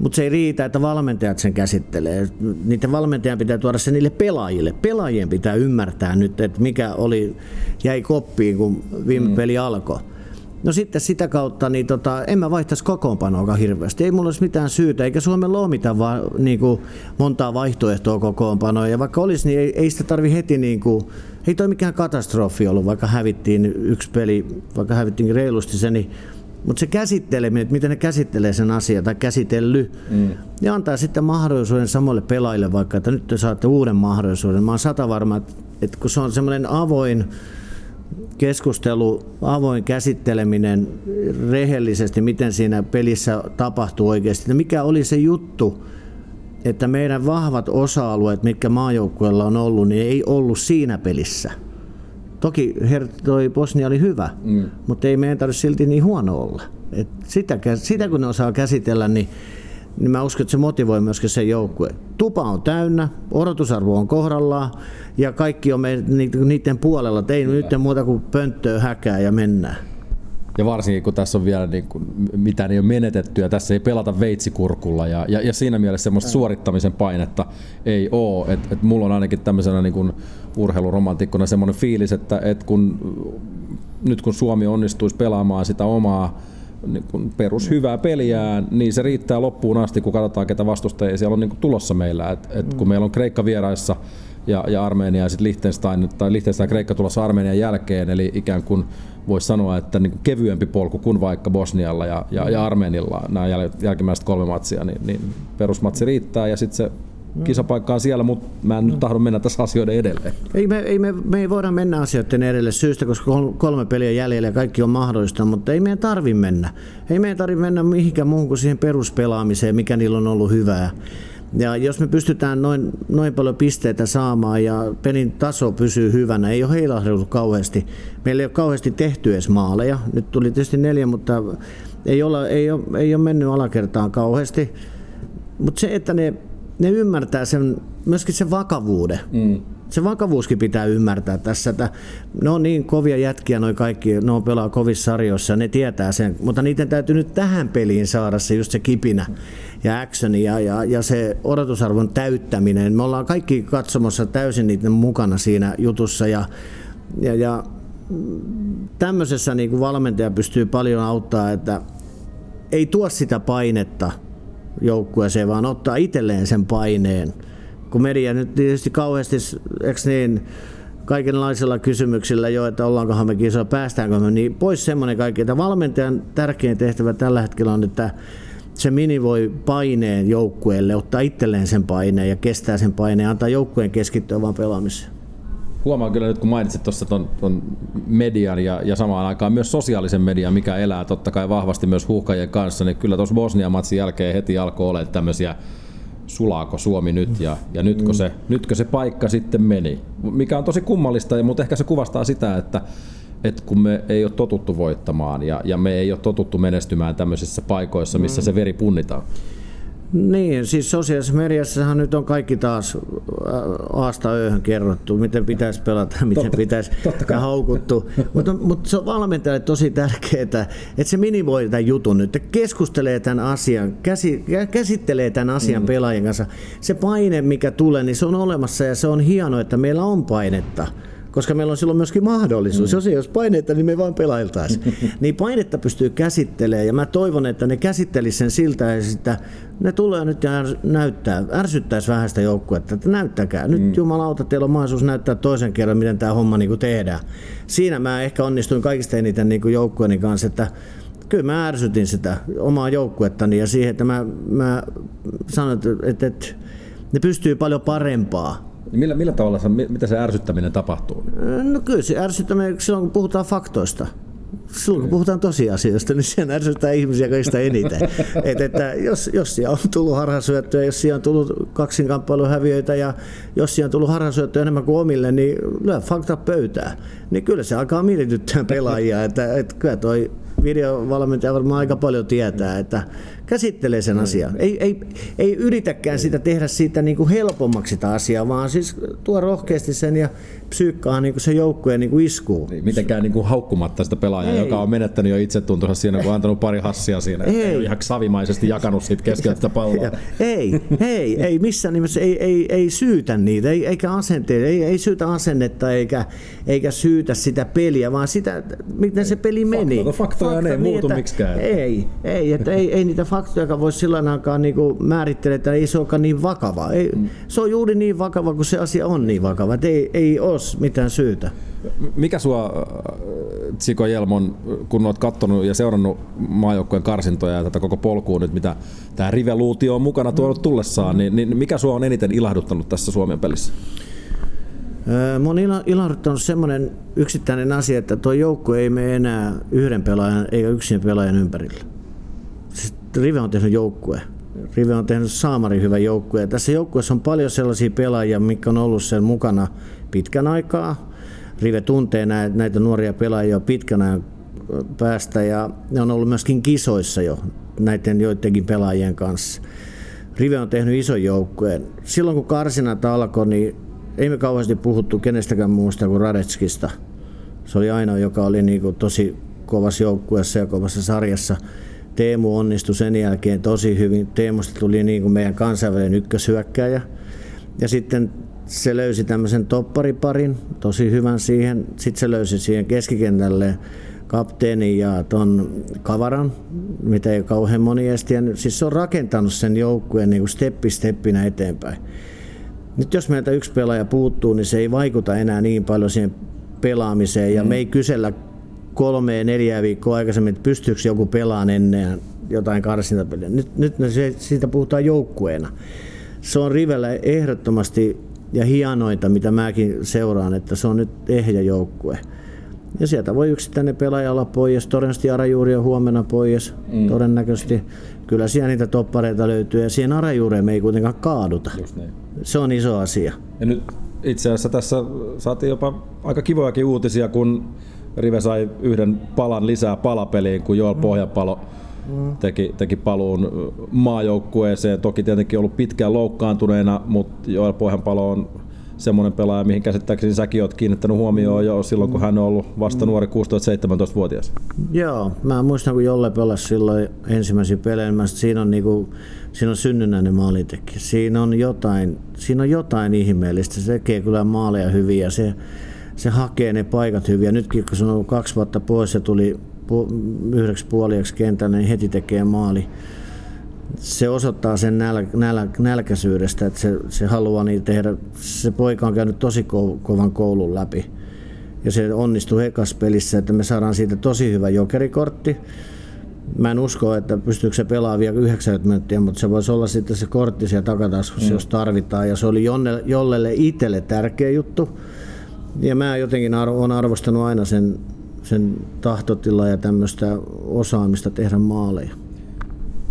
Mutta se ei riitä, että valmentajat sen käsittelee. Niiden valmentajan pitää tuoda se niille pelaajille. Pelaajien pitää ymmärtää nyt, että mikä oli, jäi koppiin, kun viime mm. peli alkoi. No sitten sitä kautta niin tota, en mä vaihtaisi kokoonpanoakaan hirveästi. Ei mulla olisi mitään syytä, eikä Suomella ole mitään va- niinku montaa vaihtoehtoa kokoonpanoa. Ja vaikka olisi, niin ei, ei sitä tarvi heti, niinku, ei toi mikään katastrofi ollut, vaikka hävittiin yksi peli, vaikka hävittiin reilusti sen. Niin, mutta se käsitteleminen, että miten ne käsittelee sen asian tai käsitelly, mm. ja antaa sitten mahdollisuuden samoille pelaajille vaikka, että nyt te saatte uuden mahdollisuuden. Mä oon sata varma, että, että kun se on semmoinen avoin keskustelu, avoin käsitteleminen rehellisesti, miten siinä pelissä tapahtuu oikeasti. Mikä oli se juttu, että meidän vahvat osa-alueet, mitkä maajoukkueella on ollut, niin ei ollut siinä pelissä. Toki toi Bosnia oli hyvä, mm. mutta ei meidän tarvitse silti niin huono olla. Et sitä, sitä kun ne osaa käsitellä, niin, niin mä uskon, että se motivoi myöskin sen joukkue. Tupa on täynnä, odotusarvo on kohdallaan ja kaikki on me, niiden puolella, että ei nyt muuta kuin pönttöä häkää ja mennään. Ja varsinkin kun tässä on vielä niin kuin, mitään ei ole menetetty ja tässä ei pelata veitsikurkulla ja, ja, ja siinä mielessä semmoista suorittamisen painetta ei ole. Et, et mulla on ainakin tämmöisenä niin kuin urheiluromantikkona semmoinen fiilis, että et kun, nyt kun Suomi onnistuisi pelaamaan sitä omaa niin kun perus hyvää peliään, niin se riittää loppuun asti, kun katsotaan ketä vastustajia siellä on niin kun tulossa meillä. Et, et kun meillä on Kreikka vieraissa ja, ja Armenia ja sitten Liechtenstein, tai Liechtenstein Kreikka tulossa Armenian jälkeen, eli ikään kuin voisi sanoa, että niin kuin kevyempi polku kuin vaikka Bosnialla ja, ja, ja Armenilla nämä jäl, jälkimmäiset kolme matsia, niin, niin perusmatsi riittää ja sitten se kisapaikka on siellä, mutta mä en nyt tahdo mennä tässä asioiden edelleen. Ei me, ei me, me ei voida mennä asioiden edelleen syystä, koska kolme peliä jäljellä ja kaikki on mahdollista, mutta ei meidän tarvitse mennä. Ei meidän tarvitse mennä mihinkään muuhun kuin siihen peruspelaamiseen, mikä niillä on ollut hyvää. Ja jos me pystytään noin, noin paljon pisteitä saamaan ja pelin taso pysyy hyvänä, ei ole heilahduttu kauheasti. Meillä ei ole kauheasti tehty edes maaleja. Nyt tuli tietysti neljä, mutta ei ole, ei ole, ei ole mennyt alakertaan kauheasti. Mutta se, että ne, ne ymmärtää sen, myöskin sen vakavuuden. Mm. Se vakavuuskin pitää ymmärtää tässä, että ne on niin kovia jätkiä noi kaikki, ne on pelaa kovissa sarjoissa, ne tietää sen, mutta niiden täytyy nyt tähän peliin saada se just se kipinä ja actioni ja, ja, ja se odotusarvon täyttäminen. Me ollaan kaikki katsomassa täysin niiden mukana siinä jutussa ja, ja, ja tämmöisessä niin kuin valmentaja pystyy paljon auttaa, että ei tuo sitä painetta joukkueeseen, vaan ottaa itselleen sen paineen. Kun media nyt tietysti kauheasti, eikö niin, kaikenlaisilla kysymyksillä jo, että ollaankohan me kisaa, päästäänkö me, niin pois semmoinen kaikki. Että valmentajan tärkein tehtävä tällä hetkellä on, että se minivoi paineen joukkueelle, ottaa itselleen sen paineen ja kestää sen paineen, antaa joukkueen keskittyä vaan pelaamiseen. Huomaan kyllä nyt, kun mainitsit tuossa ton, ton median ja, ja samaan aikaan myös sosiaalisen median, mikä elää totta kai vahvasti myös Huuhkajien kanssa, niin kyllä tuossa Bosnia-matsin jälkeen heti alkoi olla tämmöisiä, sulaako Suomi nyt ja, ja nytkö, se, nytkö se paikka sitten meni, mikä on tosi kummallista, mutta ehkä se kuvastaa sitä, että et kun me ei ole totuttu voittamaan ja, ja me ei ole totuttu menestymään tämmöisissä paikoissa, missä mm. se veri punnitaan. Niin, siis sosiaalisessa mediassahan nyt on kaikki taas aasta ööhön kerrottu, miten pitäisi pelata, miten totta, pitäisi totta ja haukuttu. Mutta mut se on valmentajalle tosi tärkeää, että se minimoi tämän jutun nyt, että keskustelee tämän asian, käsi, käsittelee tämän asian mm. pelaajien kanssa. Se paine, mikä tulee, niin se on olemassa ja se on hienoa, että meillä on painetta. Koska meillä on silloin myöskin mahdollisuus. Mm. Jos ei olisi paineita, niin me vaan pelailtaisiin. Niin painetta pystyy käsittelemään ja mä toivon, että ne käsittelisivät sen siltä ja sitä, ne tulee nyt ja näyttää, ärsyttäisi vähän sitä joukkuetta, että näyttäkää. Nyt mm. jumalauta, teillä on mahdollisuus näyttää toisen kerran, miten tämä homma niin kuin tehdään. Siinä mä ehkä onnistuin kaikista eniten niin kuin joukkueeni kanssa, että kyllä mä ärsytin sitä omaa joukkuettani ja siihen, että mä, mä sanon, että, että ne pystyy paljon parempaa. Millä, millä tavalla, mitä se ärsyttäminen tapahtuu? No kyllä se ärsyttäminen, silloin kun puhutaan faktoista, silloin kun puhutaan tosiasioista, niin se ärsyttää ihmisiä kaikista eniten. Et, että jos, jos siellä on tullut harhasyöttöä, jos siellä on tullut kaksinkamppailuhäviöitä ja jos siellä on tullut harhasyöttöä enemmän kuin omille, niin lyö fakta pöytää. Niin kyllä se alkaa mietityttää pelaajia, että, että kyllä toi videovalmentaja varmaan aika paljon tietää, että käsittelee sen asian. Ei, ei, ei yritäkään sitä tehdä siitä niin kuin helpommaksi sitä asiaa, vaan siis tuo rohkeasti sen ja psyykkaa niin kuin se joukkueen niin kuin iskuu. Niin, mitenkään niin kuin haukkumatta sitä pelaajaa, ei. Joka on menettänyt jo itsetuntonsa siinä, kun on antanut pari hassia siinä. Ei, ei ole ihan savimaisesti jakanut siitä keskeltä sitä palloa. Ei, ei, ei missään nimessä, ei, ei, ei syytä niitä, ei, eikä asenteita, ei, ei syytä asennetta eikä, eikä syytä sitä peliä, vaan sitä, miten ei. Se peli meni. Faktoja, faktoja fakta, ei niin, muutu että, miksikään. Ei, ei, että ei, ei niitä faktoja, joka voisi sillä ainakaan niin määrittele, että ei se olekaan niin vakava. Ei, mm. Se on juuri niin vakava, kun se asia on niin vakava, että ei, ei ole mitään syytä. Mikä sua, Zico Hjelm, kun olet katsonut ja seurannut maajoukkueen karsintoja ja tätä koko polkua nyt, mitä tämä Rive-luutio on mukana tuonut tullessaan, niin, niin mikä sua on eniten ilahduttanut tässä Suomen pelissä? Mä oon ilahduttanut semmoinen yksittäinen asia, että tuo joukko ei mene enää yhden pelaajan eikä yksin pelaajan ympärillä. Rive on tehnyt joukkueen. Rive on tehnyt saamari hyvän joukkueen. Tässä joukkueessa on paljon sellaisia pelaajia, mitkä on ollut sen mukana pitkän aikaa. Rive tuntee näitä nuoria pelaajia pitkän ajan päästä ja ne on ollut myöskin kisoissa jo näiden joidenkin pelaajien kanssa. Rive on tehnyt ison joukkueen. Silloin kun karsinat alkoi, niin ei me kauheasti puhuttu kenestäkään muusta kuin Hrádeckista. Se oli ainoa, joka oli niin kuin tosi kovassa joukkueessa ja kovassa sarjassa. Teemu onnistui sen jälkeen tosi hyvin. Teemusta tuli niin kuin meidän kansainvälinen ykköshyökkääjä. Ja sitten se löysi tämmöisen toppariparin, tosi hyvän siihen. Sitten se löysi siihen keskikentälle kapteeni ja ton Kavaran, mitä ei kauhean moni edes tiennyt. Siis se on rakentanut sen joukkueen niin kuin steppi steppinä eteenpäin. Nyt jos meiltä yksi pelaaja puuttuu, niin se ei vaikuta enää niin paljon siihen pelaamiseen ja mm. me ei kysellä kolmeen neljää viikkoa aikaisemmin, että pystyykö joku pelaamaan ennen jotain karsintapeliä. Nyt, nyt se, siitä puhutaan joukkueena. Se on Rivellä ehdottomasti ja hienoita, mitä mäkin seuraan, että se on nyt ehjä joukkue. Ja sieltä voi yksittäinen pelaaja olla pois, todennäköisesti Arajuuri on huomenna pois, mm. todennäköisesti. Kyllä siellä niitä toppareita löytyy ja siihen Arajuureen me ei kuitenkaan kaaduta. Se on iso asia. Ja nyt itse asiassa tässä saatiin jopa aika kivojakin uutisia, kun Rive sai yhden palan lisää palapeliin, kun Joel Pohjanpalo teki, teki paluun maajoukkueeseen. Toki tietenkin ollut pitkään loukkaantuneena, mutta Joel Pohjanpalo on semmoinen pelaaja, mihin käsittääkseni säkin olet kiinnittänyt huomioon jo silloin, kun hän on ollut vasta nuori kuusitoista seitsemäntoista-vuotias. Joo, mä muistan, kun Jolle pelasi silloin ensimmäisiä pelejä, niin siinä on, niinku, siinä on synnynnäinen maalintekijä. Siinä on jotain, siinä on jotain ihmeellistä, se tekee kyllä maaleja hyviä. Se, Se hakee ne paikat hyviä. Nytkin kun se on ollut kaksi vuotta pois ja tuli yhdeksi puoliaksi kentälle, niin heti tekee maali. se osoittaa sen näl, näl, nälkäisyydestä, että se, se haluaa niitä tehdä. Se poika on käynyt tosi ko, kovan koulun läpi ja se onnistui ekassa pelissä, että me saadaan siitä tosi hyvä jokerikortti. Mä en usko, että pystyykö se pelaamaan vielä yhdeksänkymmentä minuuttia, mutta se voisi olla sitten se kortti siellä takataskussa, mm. jos tarvitaan. Ja se oli Jonne, Jollelle itselle tärkeä juttu. Ja mä jotenkin olen arvostanut aina sen, sen tahtotilaa ja tämmöistä osaamista tehdä maaleja.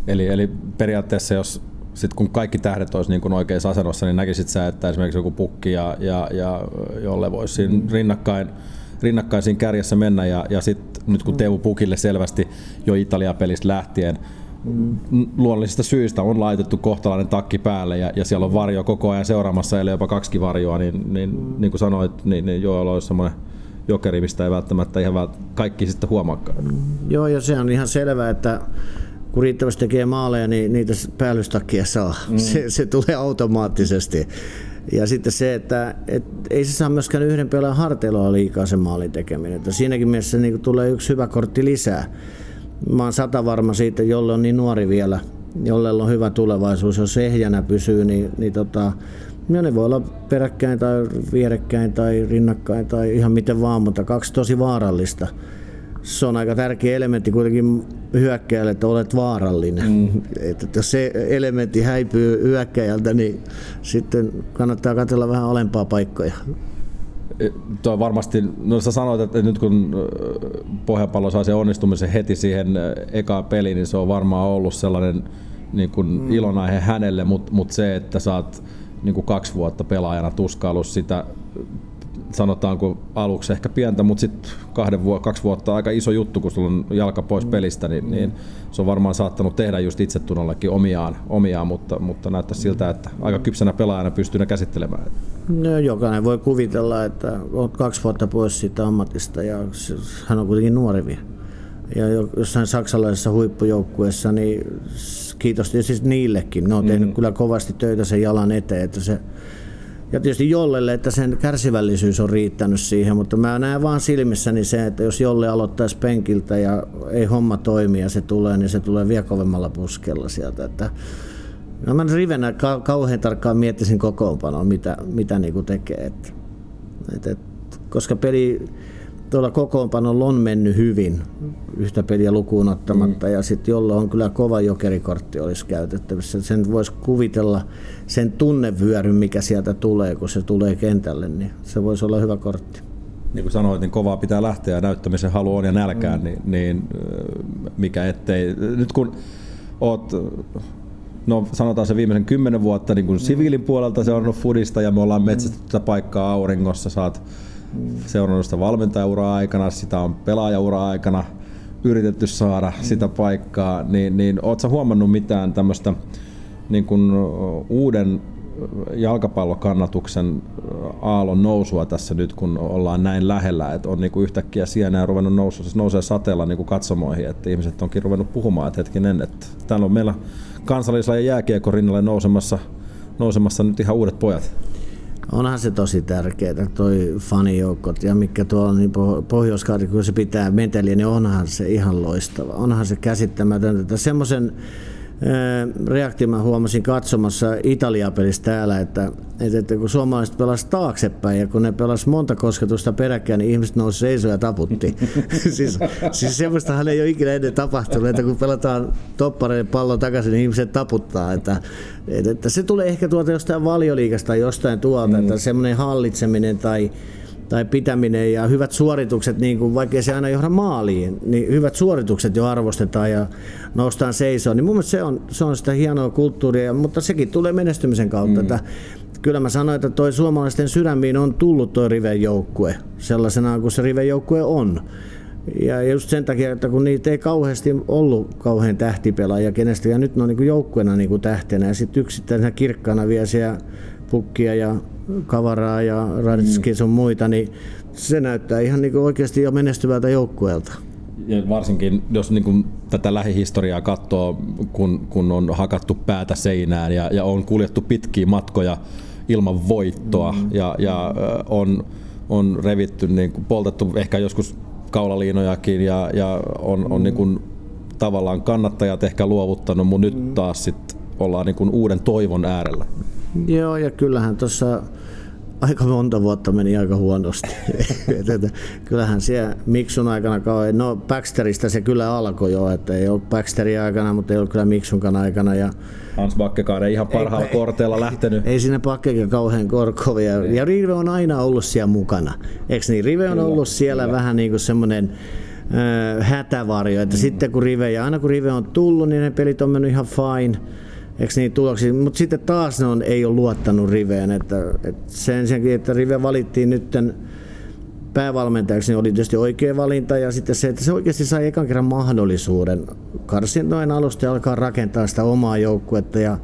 Eli, eli periaatteessa, jos sit kun kaikki tähdet olisi niin kuin oikeassa asennossa, niin näkisit sä, että esimerkiksi joku Pukki ja, ja, ja Jolle voisi siinä mm. rinnakkain, rinnakkain siinä kärjessä mennä ja, ja sitten nyt kun Teemu Pukille selvästi jo Italia-pelistä lähtien mm. luonnollisista syistä on laitettu kohtalainen takki päälle ja, ja siellä on varjo koko ajan seuraamassa, eli jopa kaksi varjoa, niin, niin, mm. niin kuin sanoit, niin, niin Joel olisi semmoinen jokeri, mistä ei välttämättä ihan vält- kaikki sitten huomaakaan. Mm. Joo, ja se on ihan selvää, että kun riittävästi tekee maaleja, niin niitä päällystakkia saa. Mm. Se, se tulee automaattisesti. Ja sitten se, että et, ei se saa myöskään yhden pelaajan harteilla liikaa se maalin tekeminen. Että siinäkin mielessä niin kun tulee yksi hyvä kortti lisää. Mä oon sata varma siitä, jolle on niin nuori vielä, jollella on hyvä tulevaisuus, jos ehjänä pysyy, niin, niin tota, ne voi olla peräkkäin tai vierekkäin tai rinnakkain tai ihan miten vaan, mutta kaksi tosi vaarallista. Se on aika tärkeä elementti kuitenkin hyökkäjälle, että olet vaarallinen. Mm. Että jos se elementti häipyy hyökkäjältä, niin sitten kannattaa katsella vähän alempaa paikkoja. Tuo varmasti, no sä sanoit, että nyt kun Pohjanpalo sai sen onnistumisen heti siihen ekaan peliin, niin se on varmaan ollut sellainen niin kuin mm. ilonaihe hänelle, mutta mut se, että sä oot niin kuin kaksi vuotta pelaajana tuskaillut sitä, sanotaanko aluksi ehkä pientä, mutta sitten kahden vuotta, kaksi vuotta aika iso juttu, kun sulla on jalka pois pelistä, niin, niin se on varmaan saattanut tehdä just itsetunnollekin omiaan, omiaan mutta, mutta näyttää siltä, että aika kypsänä pelaajana pystyy ne käsittelemään. No, jokainen voi kuvitella, että olet kaksi vuotta pois siitä ammatista ja hän on kuitenkin nuori vielä. Ja jossain saksalaisessa huippujoukkueessa, niin kiitos siis niillekin. Ne on tehnyt mm-hmm. kyllä kovasti töitä sen jalan eteen, että se ja tietysti Jollelle, että sen kärsivällisyys on riittänyt siihen, mutta mä näen vaan silmissäni se, että jos Jolle aloittaisi penkiltä ja ei homma toimi ja se tulee, niin se tulee vielä kovemmalla puskella sieltä. Että no mä Rivenä kauhean tarkkaan miettisin kokoonpanoa, mitä, mitä niinku tekee. Et, et, et, koska peli tuolla kokoonpanolla on mennyt hyvin, yhtä peliä lukuun ottamatta, mm. ja sitten Jolle on kyllä kova jokerikortti olisi käytettävissä. Sen voisi kuvitella sen tunnevyöryn, mikä sieltä tulee, kun se tulee kentälle, niin se voisi olla hyvä kortti. Niin kuin sanoit, niin kovaa pitää lähteä ja näyttämisen halu on ja nälkään, mm. niin, niin mikä ettei. Nyt kun oot, no sanotaan se viimeisen kymmenen vuotta, niin kuin siviilin puolelta se on ollut fudista ja me ollaan metsästetty tätä paikkaa auringossa, saat seurannut sitä valmentajauraa aikana, sitä on pelaajaura aikana yritetty saada sitä paikkaa, niin, niin ootko huomannut mitään tämmöistä niin kuin uuden jalkapallokannatuksen aallon nousua tässä nyt, kun ollaan näin lähellä, että on niin kuin yhtäkkiä sienää ruvennut nousu, siis nousee sateella niin kuin katsomoihin, että ihmiset onkin ruvennut puhumaan, että hetkinen, että täällä on meillä kansallislajin jääkiekon rinnalle nousemassa, nousemassa nyt ihan uudet pojat. Onhan se tosi tärkeää, toi fanijoukot ja mikä tuolla niin Pohjois-Karjala, kun se pitää meteliä, niin onhan se ihan loistava. Onhan se käsittämätöntä. Semmoisen reaktion mä huomasin katsomassa Italia-pelissä täällä, että, että kun suomalaiset pelasivat taaksepäin ja kun ne pelasivat monta kosketusta peräkkäin, niin ihmiset nousi seisoon ja taputti. siis, siis semmoistahan ei ole ikinä ennen tapahtunut, että kun pelataan toppareiden pallon takaisin, niin ihmiset taputtaa. Että, että se tulee ehkä tuolta jostain Valioliigasta tai jostain tuolta, mm. että semmoinen hallitseminen tai tai pitäminen ja hyvät suoritukset, niin kuin vaikka se aina johda maaliin, niin hyvät suoritukset jo arvostetaan ja noustaan seisoon. Niin mun mielestä se on, se on sitä hienoa kulttuuria, mutta sekin tulee menestymisen kautta. Mm. Että, kyllä mä sanoin, että toi suomalaisten sydämiin on tullut toi Rive-joukkue, sellaisenaan kuin se Rive-joukkue on. Ja just sen takia, että kun niitä ei kauheasti ollut kauhean tähtipelaaja kenestä, ja nyt ne on niin kuin joukkueena niin kuin tähtenä ja sitten yksittäisenä kirkkaana vielä siellä Pukkia ja Kavaraa ja Hrádecký sun muita, niin se näyttää ihan niin kuin oikeasti jo menestyvältä joukkueelta. Ja varsinkin jos niin kuin tätä lähihistoriaa katsoo, kun, kun on hakattu päätä seinään ja, ja on kuljettu pitkiä matkoja ilman voittoa mm-hmm. ja, ja on, on revitty, niin kuin poltettu ehkä joskus kaulaliinojakin ja, ja on, mm-hmm. on niin kuin tavallaan kannattajat ehkä luovuttanut, mutta nyt taas sit ollaan niin kuin uuden toivon äärellä. Joo, ja kyllähän tuossa aika monta vuotta meni aika huonosti. Kyllähän siellä Miksun aikana kauhean, no Baxterista se kyllä alkoi jo, että ei ollut Baxterin aikana, mutta ei ollut kyllä Miksunkan aikana. Ja Hans Bakkegaard ei ihan parhaalla ei, korteella ei, lähtenyt. Ei, ei siinä Bakkekin kauhean korkovia. Ja, ja Rive on aina ollut siellä mukana. Eikö niin? Rive on kyllä, ollut siellä kyllä. Vähän niin kuin semmoinen äh, hätävarjo, että mm. sitten kun Rive, ja aina kun Rive on tullut, niin ne pelit on mennyt ihan fine. Eikö niin tuloksia? Mutta sitten taas ne on, ei ole luottanut Riveen. Että, että sen senkin, että Rive valittiin nyt päävalmentajaksi, niin oli tietysti oikea valinta. Ja sitten se, että se oikeasti sai ekan kerran mahdollisuuden karsintojen alusta ja alkaa rakentaa sitä omaa joukkuetta. Ja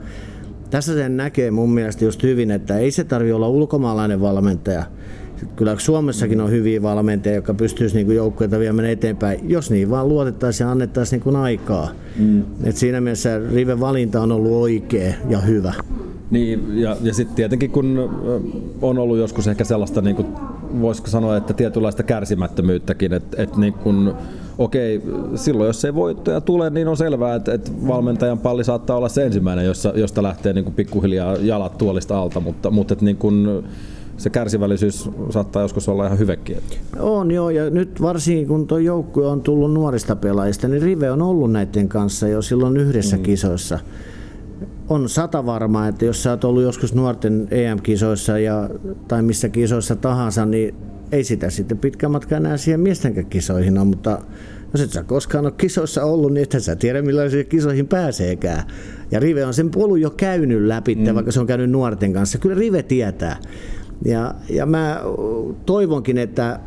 tässä sen näkee mun mielestä just hyvin, että ei se tarvitse olla ulkomaalainen valmentaja. Kyllä Suomessakin on hyviä valmentajia, jotka pystyisivät joukkueita viemään eteenpäin, jos niin vaan luotettaisiin ja annettaisiin aikaa. Mm. Et siinä mielessä Riven valinta on ollut oikea ja hyvä. Niin, ja, ja sitten tietenkin kun on ollut joskus ehkä sellaista, niin kuin, voisiko sanoa, että tietynlaista kärsimättömyyttäkin, että et niin kuin, okei, silloin jos ei voittoja tule, niin on selvää, että et valmentajan palli saattaa olla se ensimmäinen, jossa, josta lähtee niin kuin pikkuhiljaa jalat tuolista alta, mutta, mutta et niin kuin, se kärsivällisyys saattaa joskus olla ihan hyvekin. On joo, ja nyt varsinkin kun tuo joukkue on tullut nuorista pelaajista, niin Rive on ollut näiden kanssa jo silloin yhdessä mm. kisoissa. On sata varmaa, että jos sä oot ollut joskus nuorten E M-kisoissa ja, tai missä kisoissa tahansa, niin ei sitä sitten pitkän matkan enää siihen miestenkään kisoihin on, mutta jos et sä koskaan ole kisoissa ollut, niin et sä tiedä millaisiin kisoihin pääseekään. Ja Rive on sen polun jo käynyt läpi, mm. vaikka se on käynyt nuorten kanssa. Kyllä Rive tietää. Ja, ja mä toivonkin, että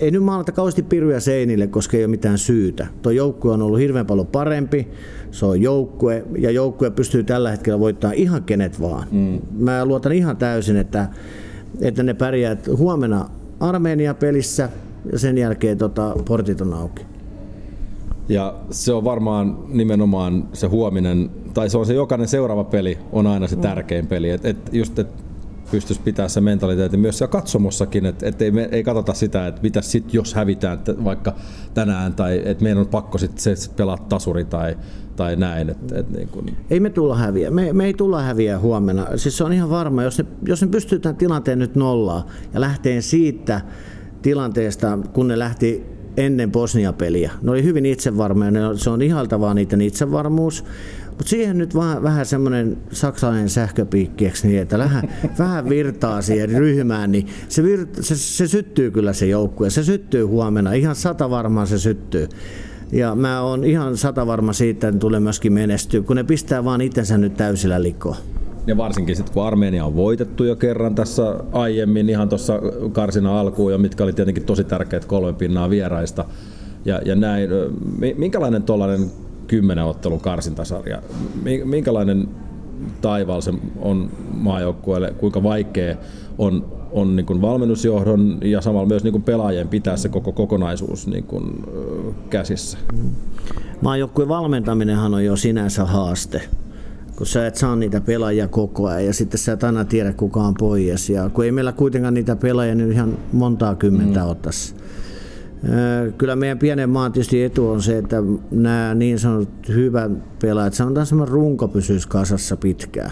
ei nyt maalata kauheasti piruja seinille, koska ei ole mitään syytä. Tuo joukkue on ollut hirveän paljon parempi, se on joukkue ja joukkue pystyy tällä hetkellä voittamaan ihan kenet vaan. Mm. Mä luotan ihan täysin, että, että ne pärjää huomenna Armenia-pelissä ja sen jälkeen tota, portit on auki. Ja se on varmaan nimenomaan se huominen, tai se on se jokainen seuraava peli on aina se tärkein peli. Et, et just, et pystyisi pitämään se mentaliteetti myös siellä katsomossakin, että et ei, ei katsota sitä, että mitä sit jos hävitään vaikka tänään tai että meidän on pakko sit, se, sit pelata tasuri tai, tai näin. Et, et niin kun. Ei me tulla häviä. Me, me ei tulla häviä huomenna. Siis se on ihan varma, jos ne, jos ne pystyy tämän tilanteen nyt nollaan ja lähteen siitä tilanteesta, kun ne lähti ennen Bosnia-peliä. Ne oli hyvin itsevarmoja, ne, se on ihaltavaa niiden itsevarmuus. Mutta siihen nyt vähän, vähän semmoinen saksalainen sähköpiikki, niin, että lähden, vähän virtaa siihen ryhmään, niin se, virta, se, se syttyy kyllä se joukkue. Se syttyy huomenna, ihan sata varmaan se syttyy. Ja mä oon ihan sata varma siitä, että tulee myöskin menestyä, kun ne pistää vaan itsensä nyt täysillä likoon. Ja varsinkin sitten kun Armenia on voitettu jo kerran tässä aiemmin, ihan tuossa karsina alkuun jo, mitkä oli tietenkin tosi tärkeät kolme pinnaa vieraista. Ja, ja näin, minkälainen tuollainen kymmenen ottelun karsintasarja. Minkälainen taival se on maajoukkueelle, kuinka vaikea on, on niin kuin valmennusjohdon ja samalla myös niin kuin pelaajien pitää se koko kokonaisuus niin kuin käsissä? Maajoukkueen valmentaminenhan on jo sinänsä haaste, kun sä et saa niitä pelaajia koko ajan ja sitten sä et aina tiedä kuka on pois. Ja kun ei meillä kuitenkaan niitä pelaajia, niin ihan montaa kymmentä mm. ottaisi. Kyllä meidän pienen maan tietysti etu on se, että nämä niin sanotut hyvän pelaajat, sanotaan semmoinen runko pysyisi kasassa pitkään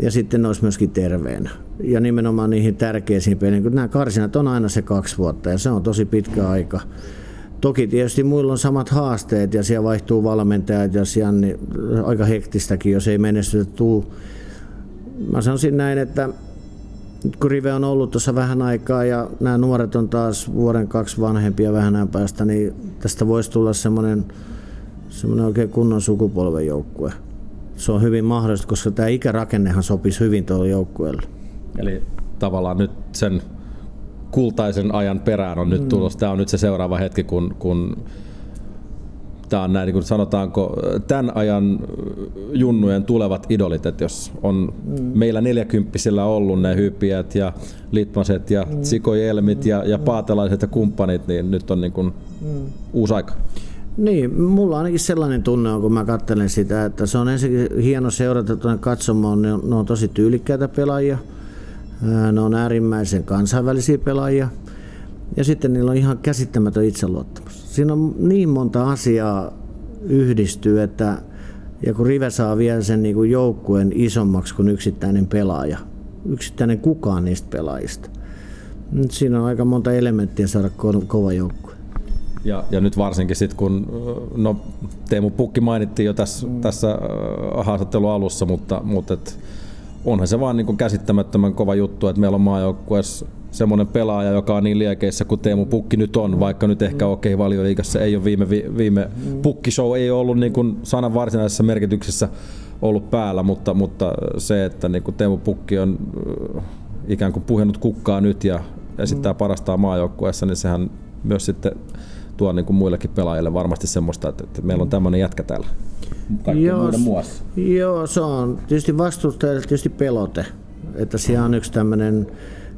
ja sitten ne olisi myöskin terveenä. Ja nimenomaan niihin tärkeisiin peleihin, kun nämä karsinat on aina se kaksi vuotta ja se on tosi pitkä aika. Toki tietysti muilla on samat haasteet ja siellä vaihtuu valmentajat ja siellä niin aika hektistäkin, jos ei menestytä tule. Mä sanoisin näin, että nyt kun Rive on ollut tuossa vähän aikaa ja nämä nuoret on taas vuoden kaksi vanhempia vähän ajan päästä, niin tästä voisi tulla semmoinen oikein kunnon sukupolvejoukkue. Se on hyvin mahdollista, koska tämä ikärakennehan sopisi hyvin tuolla joukkueelle. Eli tavallaan nyt sen kultaisen ajan perään on nyt tulossa. Tämä on nyt se seuraava hetki, kun, kun tämä on näin, niin kuin sanotaanko, tämän ajan junnujen tulevat idolit, että jos on mm. meillä neljäkymppisillä ollut ne hypijät ja litmaset ja mm. Zico-Jelmit ja, ja paatelaiset ja kumppanit, niin nyt on niin kuin mm. uusi aika. Niin, mulla ainakin sellainen tunne on, kun mä katselen sitä, että se on ensinnäkin hieno seurata tuonne katsomaan, ne on, ne on tosi tyylikkäitä pelaajia, ne on äärimmäisen kansainvälisiä pelaajia ja sitten niillä on ihan käsittämätön itseluottamus. Siinä on niin monta asiaa, yhdistyy, että ja kun Rive saa vielä sen niin kuin joukkueen isommaksi kuin yksittäinen pelaaja, yksittäinen kukaan niistä pelaajista. Nyt siinä on aika monta elementtiä saada ko- kova joukkue. Ja, ja nyt varsinkin sitten kun, no Teemu Pukki mainittiin jo tässä, mm. tässä haastattelun alussa, mutta, mutta et, onhan se vaan niin kuin käsittämättömän kova juttu, että meillä on maajoukkueessa semmoinen pelaaja, joka on niin liekeissä kuin Teemu Pukki nyt on, vaikka nyt ehkä okei, okay, Valioliigassa ei ole viime, viime Pukki-show ei ollut niin kuin sanan varsinaisessa merkityksessä ollut päällä, mutta, mutta se, että niin kuin Teemu Pukki on ikään kuin puhjennut kukkaa nyt ja esittää parastaan maajoukkueessa, niin sehän myös sitten tuo niin kuin muillekin pelaajille varmasti semmoista, että, että meillä on tämmöinen jätkä täällä. Jos, joo, se on tietysti vastustajalle tietysti pelote, että siellä on yksi tämmöinen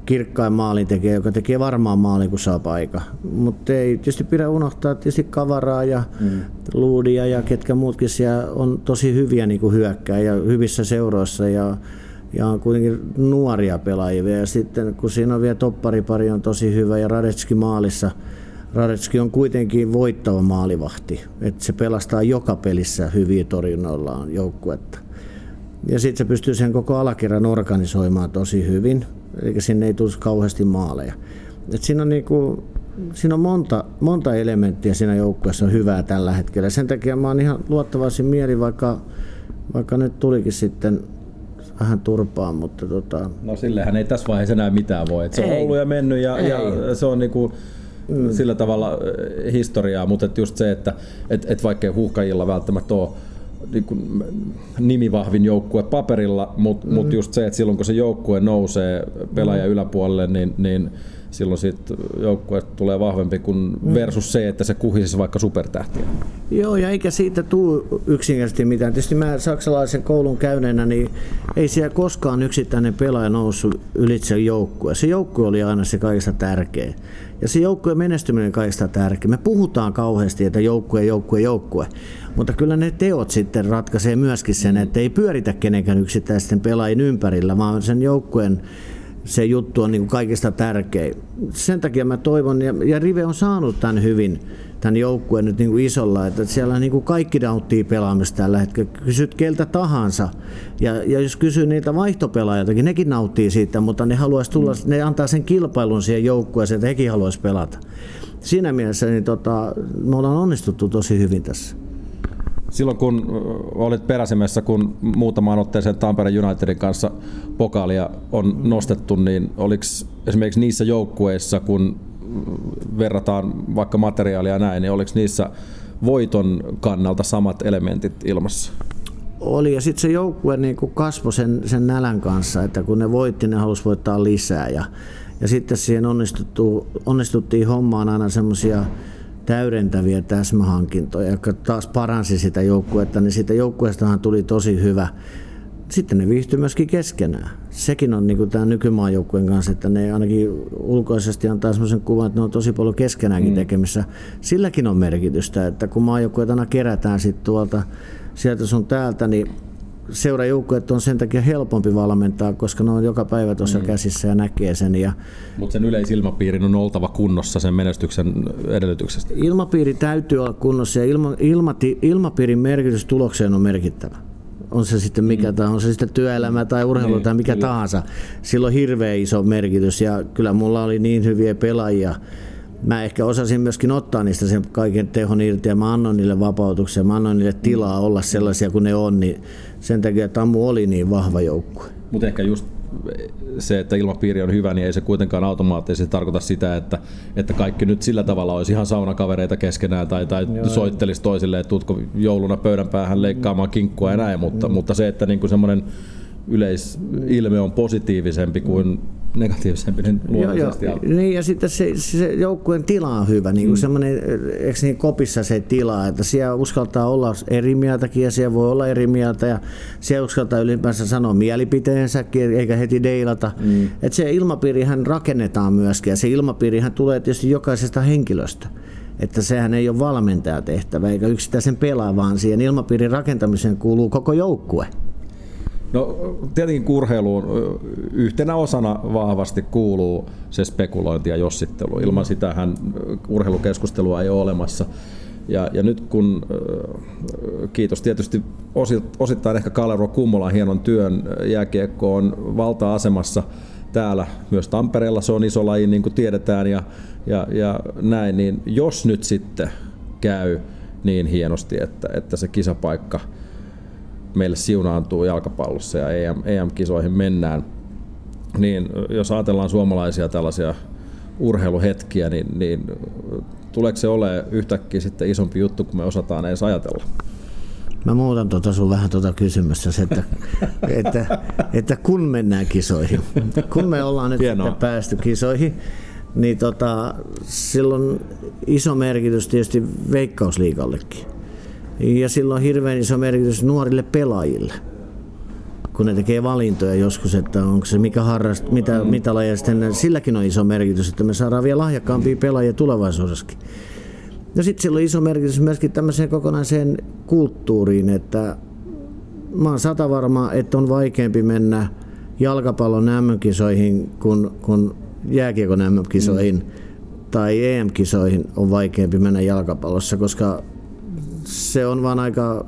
kirkkain maalintekijä, joka tekee varmaan maalin, kun saa paikka. Mutta ei tietysti pidä unohtaa tietysti Kavaraa ja mm. Luudia ja ketkä muutkin siellä on tosi hyviä niin kuin hyökkää ja hyvissä seuroissa ja, ja on kuitenkin nuoria pelaajia. Ja sitten kun siinä on vielä topparipari on tosi hyvä ja Hrádecký maalissa, Hrádecký on kuitenkin voittava maalivahti. Että se pelastaa joka pelissä hyviä torjunnoillaan joukkuetta. Ja sitten se pystyy sen koko alakerran organisoimaan tosi hyvin. Eli sinne ei tule kauheasti maaleja. Et siinä on, niinku, siinä on monta, monta elementtiä siinä joukkueessa on hyvää tällä hetkellä. Sen takia mä oon ihan luottavaisin mieli, vaikka, vaikka nyt tulikin sitten vähän turpaan. Mutta tota... No sillehän ei tässä vaiheessa enää mitään voi. Et se on ei. ollut ja mennyt ja, ja se on niinku mm. sillä tavalla historiaa. Mutta et just se, että et, et vaikkei Huuhkajilla välttämättä ole niin nimivahvin joukkue paperilla, mutta mm. mut just se, että silloin kun se joukkue nousee pelaajan mm. yläpuolelle, niin, niin silloin siitä joukkue tulee vahvempi kuin mm. versus se, että se kuhisisi vaikka supertähtiä. Joo, ja eikä siitä tule yksinkertaisesti mitään. Tietysti mä saksalaisen koulun käyneenä, niin ei siellä koskaan yksittäinen pelaaja noussut ylitse joukkue. Se joukkue oli aina se kaikista tärkeä. Ja se joukkueen menestyminen kaikista tärkeä. Me puhutaan kauheasti, että joukkue, joukkue, joukkue. Mutta kyllä ne teot sitten ratkaisee myöskin sen, että ei pyöritä kenenkään yksittäisten pelaajien ympärillä, vaan sen joukkueen se juttu on niin kuin kaikista tärkein. Sen takia mä toivon, ja Rive on saanut tämän hyvin, tämän joukkueen nyt niin kuin isolla, että siellä niin kuin kaikki nauttii pelaamista tällä hetkellä. Kysyt keltä tahansa, ja, ja jos kysyy niiltä vaihtopelaajiltakin, nekin nauttii siitä, mutta ne haluaisi tulla, mm. ne antaa sen kilpailun siihen joukkueeseen, että hekin haluaisi pelata. Siinä mielessä niin tota, me ollaan onnistuttu tosi hyvin tässä. Silloin kun olit peräsimessä, kun muutamaan otteeseen Tampereen Unitedin kanssa pokaalia on nostettu, niin oliko esimerkiksi niissä joukkueissa, kun verrataan vaikka materiaalia näin, niin oliko niissä voiton kannalta samat elementit ilmassa? Oli, ja sitten se joukkue niin kasvoi sen, sen nälän kanssa, että kun ne voitti, ne halusi voittaa lisää. Ja, ja sitten siihen onnistuttiin hommaan aina semmoisia täydentäviä täsmähankintoja, jotka taas paransi sitä joukkuetta, niin siitä joukkueestahan tuli tosi hyvä. Sitten ne viihtyi myöskin keskenään. Sekin on niin kuin tämä nykymaan joukkueen kanssa, että ne ainakin ulkoisesti antaa sellaisen kuvan, että ne on tosi paljon keskenäänkin mm. tekemissä. Silläkin on merkitystä, että kun maajoukkueet aina kerätään sit tuolta sieltä sun täältä, niin seurajoukkueet on sen takia helpompi valmentaa, koska ne on joka päivä tuossa mm. käsissä ja näkee sen. Ja... Mutta sen yleisilmapiirin on oltava kunnossa sen menestyksen edellytyksestä? Ilmapiiri täytyy olla kunnossa ja ilma, ilmati, ilmapiirin merkitys tulokseen on merkittävä. On se sitten mikä mm. tahansa, on se sitten työelämä tai urheilu mm. tai mikä kyllä. tahansa. Sillä on hirveän iso merkitys ja kyllä mulla oli niin hyviä pelaajia. Mä ehkä osasin myöskin ottaa niistä sen kaiken tehon irti ja mä annoin niille vapautuksia, mä annoin niille tilaa olla sellaisia kuin ne on, niin sen takia, että Tammu oli niin vahva joukkue. Mutta ehkä just se, että ilmapiiri on hyvä, niin ei se kuitenkaan automaattisesti tarkoita sitä, että, että kaikki nyt sillä tavalla olisi ihan saunakavereita keskenään tai, tai soittelisi toisille, että tuutko jouluna pöydän päähän leikkaamaan kinkkua ja näin, mutta, mutta se, että niinku semmoinen yleisilme on positiivisempi kuin negatiivisempi, niin luonnollisesti alkaa. Niin, ja sitten se, se joukkueen tila on hyvä, niin kuin mm. semmoinen, eikö niin kopissa se tila, että siellä uskaltaa olla eri mieltäkin ja siellä voi olla eri mieltä ja siellä uskaltaa ylipäänsä sanoa mielipiteensäkin eikä heti deilata. Mm. Että se ilmapiirihän rakennetaan myöskin ja se ilmapiirihän tulee tietysti jokaisesta henkilöstä. Että sehän ei ole valmentajatehtävä eikä yksittäisen pelaa, vaan siihen ilmapiirin rakentamiseen kuuluu koko joukkue. No, tietenkin urheiluun yhtenä osana vahvasti kuuluu se spekulointi ja jossittelu. Ilman sitähän urheilukeskustelua ei ole olemassa. Ja, ja nyt kun, kiitos tietysti osittain ehkä Kalervo Kummolan hienon työn, jääkiekko on valta-asemassa täällä myös Tampereella, se on iso laji niin kuin tiedetään ja, ja, ja näin, niin jos nyt sitten käy niin hienosti, että, että se kisapaikka meille siunaantuu jalkapallossa ja E M, E M-kisoihin mennään, niin jos ajatellaan suomalaisia tällaisia urheiluhetkiä, niin, niin tuleeko se ole yhtäkkiä sitten isompi juttu, kun me osataan edes ajatella? Mä muutan tuota sun vähän tuota kysymystä, että, että, että kun mennään kisoihin, kun me ollaan nyt päästy kisoihin, niin tota, silloin iso merkitys tietysti Veikkausliigallekin. Ja silloin hirveän iso merkitys nuorille pelaajille, kun ne tekee valintoja joskus, että onko se mikä harrast, mitä, mitä lajia sitten, silläkin on iso merkitys, että me saadaan vielä lahjakkaampia pelaajia tulevaisuudessakin. Ja sitten sillä on iso merkitys myöskin tämmöiseen kokonaiseen kulttuuriin, että mä oon sata varma, että on vaikeampi mennä jalkapallon äm äm-kisoihin kuin, kuin jääkiekon äm äm-kisoihin mm. tai E M-kisoihin on vaikeampi mennä jalkapallossa, koska se on vaan aika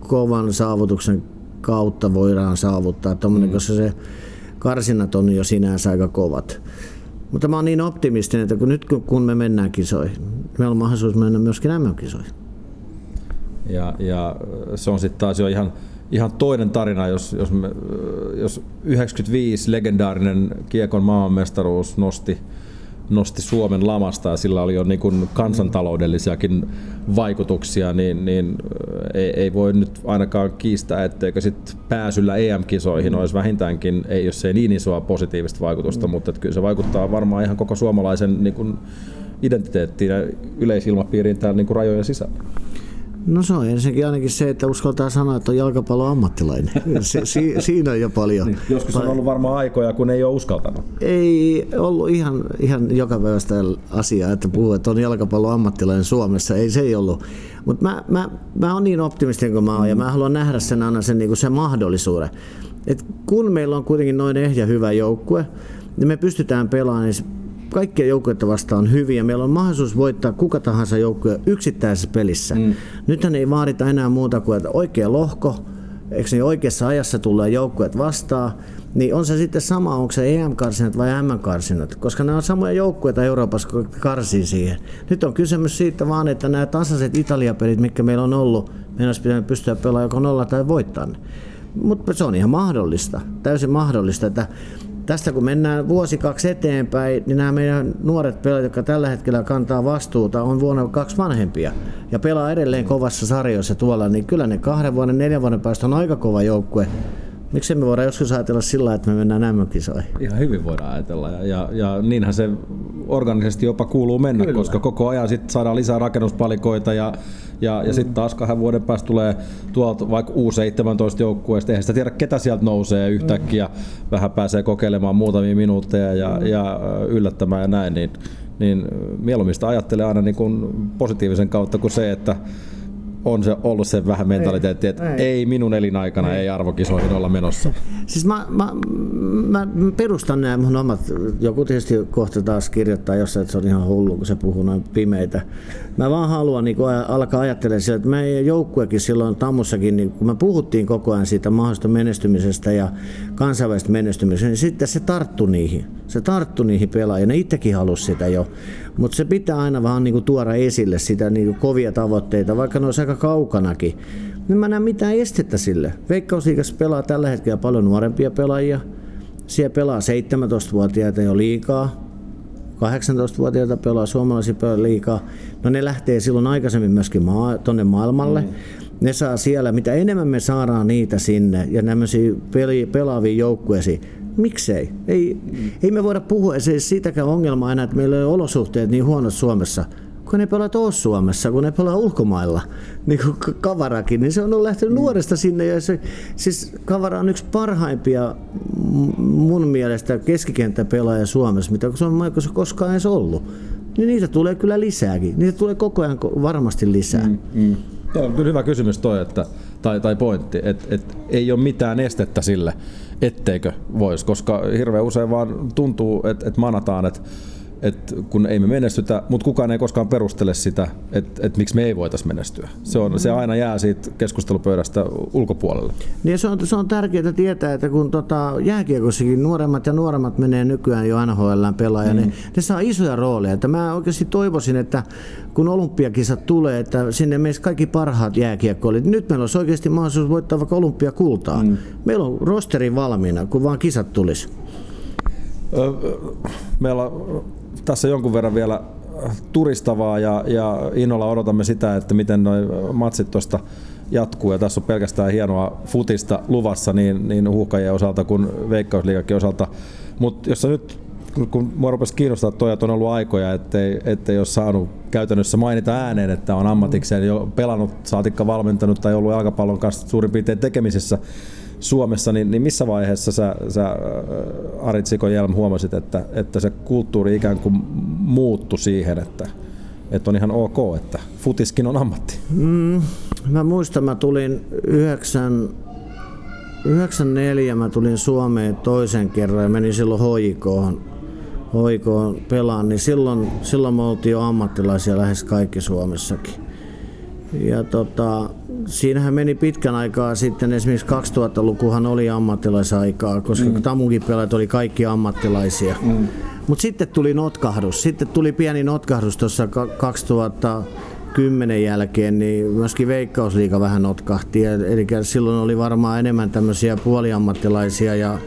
kovan saavutuksen kautta voidaan saavuttaa tommoinen, mm. koska se karsinnat on jo sinänsä aika kovat. Mutta mä oon niin optimistinen, että kun nyt kun me mennään kisoihin, meillä on mahdollisuus mennä myöskin äm äm-kisoihin. Ja, ja se on sitten taas jo ihan, ihan toinen tarina, jos, jos, me, jos yhdeksänkymmentäviisi legendaarinen kiekon maailmanmestaruus nosti, nosti Suomen lamasta ja sillä oli jo niin kuin kansantaloudellisiakin vaikutuksia, niin, niin ei, ei voi nyt ainakaan kiistää, etteikö sit pääsyllä E M-kisoihin olisi vähintäänkin, ei, jos ei niin isoa positiivista vaikutusta, mm. mutta kyllä se vaikuttaa varmaan ihan koko suomalaisen niin kuin identiteettiin ja yleisilmapiiriin täällä niin kuin rajojen sisällä. No se on ensinnäkin ainakin se, että uskaltaa sanoa, että on jalkapallon ammattilainen. Si- si- siinä on jo paljon. Niin, joskus on ollut varmaan aikoja, kun ei ole uskaltanut. Ei ollut ihan, ihan joka päivästä asiaa, että puhuu, että on jalkapallon ammattilainen Suomessa. Ei se ei ollut. Mutta mä, mä, mä oon niin optimistinen kuin mä oon mm. ja mä haluan nähdä sen aina sen, niin kuin sen mahdollisuuden. Et kun meillä on kuitenkin noin ehjä hyvä joukkue, niin me pystytään pelaamaan. Niin kaikkia joukkueita vastaan on hyviä. Meillä on mahdollisuus voittaa kuka tahansa joukkue yksittäisessä pelissä. Mm. Nythän ei vaadita enää muuta kuin, että oikea lohko, eikö niin oikeassa ajassa tulee joukkueet vastaan, niin on se sitten sama, onko se E M-karsinat vai M M-karsinat, koska nämä on samoja joukkueita Euroopassa, kun karsii siihen. Nyt on kysymys siitä vaan, että nämä tasaiset Italia-pelit, mitkä meillä on ollut, meidän olisi pitänyt pystyä pelaamaan joko nolla tai voittaa ne. Mutta se on ihan mahdollista, täysin mahdollista, että tästä kun mennään vuosi kaksi eteenpäin, niin nämä meidän nuoret pelaajat, jotka tällä hetkellä kantaa vastuuta, on vuonna kaksi vanhempia ja pelaa edelleen kovassa sarjoissa tuolla, niin kyllä ne kahden vuoden, neljän vuoden päästä on aika kova joukkue. Miksi me voidaan joskus ajatella sillä tavalla, että me mennään äm äm-kisoihin? Ihan hyvin voidaan ajatella ja, ja, ja niinhän se organisesti jopa kuuluu mennä, kyllä, koska koko ajan sit saadaan lisää rakennuspalikoita ja, ja, ja sitten taas kahden vuoden päästä tulee tuolta vaikka U seitsemäntoista-joukkueesta, eihän sitä tiedä ketä sieltä nousee yhtäkkiä, mm-hmm. vähän pääsee kokeilemaan muutamia minuutteja ja, mm-hmm. ja yllättämään ja näin, niin, niin mieluummin sitä ajattelee aina niin kuin positiivisen kautta kuin se, että on se ollut se vähän mentaliteetti, että ei, ei minun elinaikana, ei, ei arvokisoihin olla menossa. Siis mä, mä, mä perustan nämä mun omat, joku tietysti kohta taas kirjoittaa jossain, että se on ihan hullu, kun se puhuu noin pimeitä. Mä vaan haluan niin kun alkaa ajattelemaan sitä, että meidän joukkuekin silloin Tammussakin, niin kun me puhuttiin koko ajan siitä mahdollisesta menestymisestä ja kansainvälisestä menestymisestä, niin sitten se tarttui niihin. Se tarttui niihin pelaajien, ne itsekin halusi sitä jo. Mutta se pitää aina vaan niin kun tuoda esille sitä niin kun kovia tavoitteita, vaikka ne olisi aika kaukanakin. Niin mä näen mitään estettä sille. Veikkausliigassa pelaa tällä hetkellä paljon nuorempia pelaajia. Siellä pelaa seitsemäntoistavuotiaita jo liikaa. kahdeksantoistavuotiaita pelaa, suomalaisia pelaa liikaa. No ne lähtee silloin aikaisemmin myöskin maa, tonne maailmalle. Mm. Ne saa siellä, mitä enemmän me saadaan niitä sinne ja nämmöisiä peli, pelaavia joukkueisiin. Miksei? Ei, mm. ei me voida puhua siitäkään ongelmaa enää, että meillä on olosuhteet niin huonot Suomessa. Kun ne pelaat ole Suomessa, kun ne pelaa ulkomailla, niin kuin Kavarakin, niin se on lähtenyt mm. nuoresta sinne. Ja se, siis Kavara on yksi parhaimpia mun mielestä keskikenttäpelaaja Suomessa, mitä se on koskaan edes ollut. Niin niitä tulee kyllä lisääkin. Niitä tulee koko ajan varmasti lisää. Mm, mm. Tuo on kyllä hyvä kysymys toi, että, tai, tai pointti, että et, ei ole mitään estettä sille, etteikö voisi, koska hirveän usein vaan tuntuu, että et manataan, että että kun ei me menestytä, mutta kukaan ei koskaan perustele sitä, että, että miksi me ei voitaisi menestyä. Se, on, se aina jää siitä keskustelupöydästä ulkopuolelle. Niin se on, se on tärkeää tietää, että kun tota jääkiekossakin nuoremmat ja nuoremmat menee nykyään jo N H L:ään pelaaja, mm. niin ne saa isoja rooleja. Että mä oikeasti toivoisin, että kun olympiakisat tulee, että sinne meissä kaikki parhaat jääkiekkoilijat. Nyt meillä olisi oikeasti mahdollisuus voittaa vaikka olympiakultaa. Mm. Meillä on rosteri valmiina, kun vaan kisat tulisi. Meillä on tässä jonkun verran vielä turistavaa ja, ja innolla odotamme sitä, että miten noi matsit tuosta jatkuu. Ja tässä on pelkästään hienoa futista luvassa niin, niin Huuhkajien osalta kuin Veikkausliigakin osalta. Mutta jos nyt, kun minua rupesi kiinnostaa, että on ollut aikoja, ettei, ettei ole saanut käytännössä mainita ääneen, että on ammatikseen jo pelannut, saatikka valmentanut tai ollut jalkapallon kanssa suurin piirtein tekemisissä Suomessa, niin, niin missä vaiheessa sä, sä Ari Zico Hjelm huomasit, että, että se kulttuuri ikään kuin muuttui siihen, että, että on ihan ok, että futiskin on ammatti? Mm, mä muistan, mä tulin yhdeksänkymmentäneljä, mä tulin Suomeen toisen kerran ja menin silloin H J K:hon, H J K:hon pelaan, niin silloin, silloin me oltiin jo ammattilaisia lähes kaikki Suomessakin. Ja tota, siinähän meni pitkän aikaa sitten, esimerkiksi kaksituhattalukuhan oli ammattilaisaikaa, koska mm. Tamunkin pelaajat oli kaikki ammattilaisia. Mm. Mutta sitten tuli notkahdus, sitten tuli pieni notkahdus tuossa kaksituhattakymmenen jälkeen, niin myöskin Veikkausliiga vähän notkahti. Eli silloin oli varmaan enemmän tämmöisiä puoliammattilaisia ja,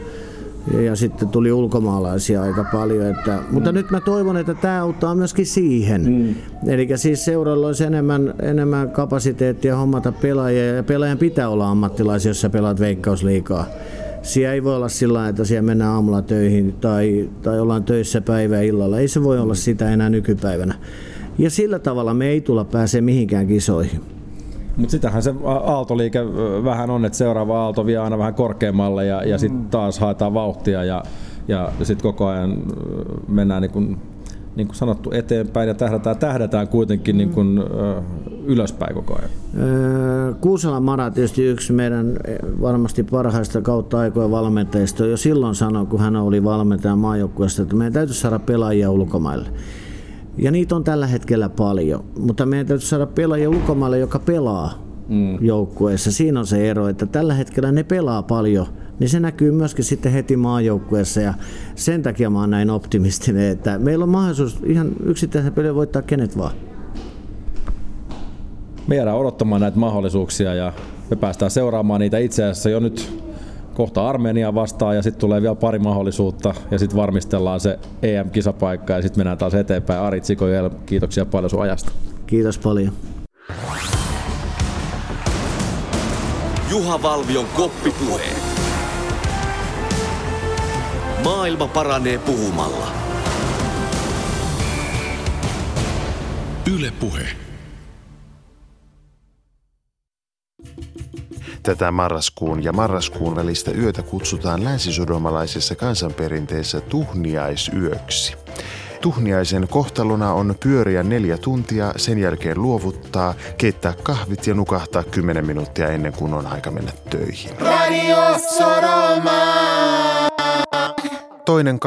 ja sitten tuli ulkomaalaisia aika paljon. Että, mutta mm. nyt mä toivon, että tämä auttaa myöskin siihen. Mm. Eli siis seuralla olisi enemmän, enemmän kapasiteettia hommata pelaajia ja pelaajan pitää olla ammattilaisia, jos sä pelaat Veikkausliigaa. Siellä ei voi olla sillä tavalla, että siellä mennään aamulla töihin tai, tai ollaan töissä päivä illalla. Ei se voi olla sitä enää nykypäivänä. Ja sillä tavalla me ei tulla pääse mihinkään kisoihin. Mutta sitähän se aaltoliike vähän on, että seuraava aalto vie aina vähän korkeammalle ja, ja sitten taas haetaan vauhtia ja, ja sitten koko ajan mennään niin kuin, niin kuin sanottu eteenpäin ja tähdätään, tähdätään kuitenkin niin kuin ylöspäin koko ajan. Kuusala Mara tietysti yksi meidän varmasti parhaista kautta aikojen valmentajista jo silloin sanoi, kun hän oli valmentaja maajoukkueesta, että meidän täytyy saada pelaajia ulkomaille. Ja niitä on tällä hetkellä paljon, mutta meidän täytyy saada pelaajia ulkomaille, joka pelaa mm. joukkueessa. Siinä on se ero, että tällä hetkellä ne pelaa paljon, niin se näkyy myöskin sitten heti maajoukkueessa. Ja sen takia mä oon näin optimistinen, että meillä on mahdollisuus ihan yksittäisen pelin voittaa kenet vaan. Me jäädään odottamaan näitä mahdollisuuksia ja me päästään seuraamaan niitä itse asiassa jo nyt. Kohta Armenia vastaan ja sitten tulee vielä pari mahdollisuutta ja sitten varmistellaan se E M-kisapaikka ja sitten mennään taas eteenpäin. Ari Zico Hjelm, kiitoksia paljon sun ajasta. Kiitos paljon. Juha Valvion koppipuhe. Maailma paranee puhumalla. Yle Puhe. Tätä marraskuun ja marraskuun välistä yötä kutsutaan länsisodomalaisessa kansanperinteessä tuhniaisyöksi. Tuhniaisen kohtalona on pyöriä neljä tuntia, sen jälkeen luovuttaa, keittää kahvit ja nukahtaa kymmenen minuuttia ennen kuin on aika mennä töihin. Radio Sodoma! Toinen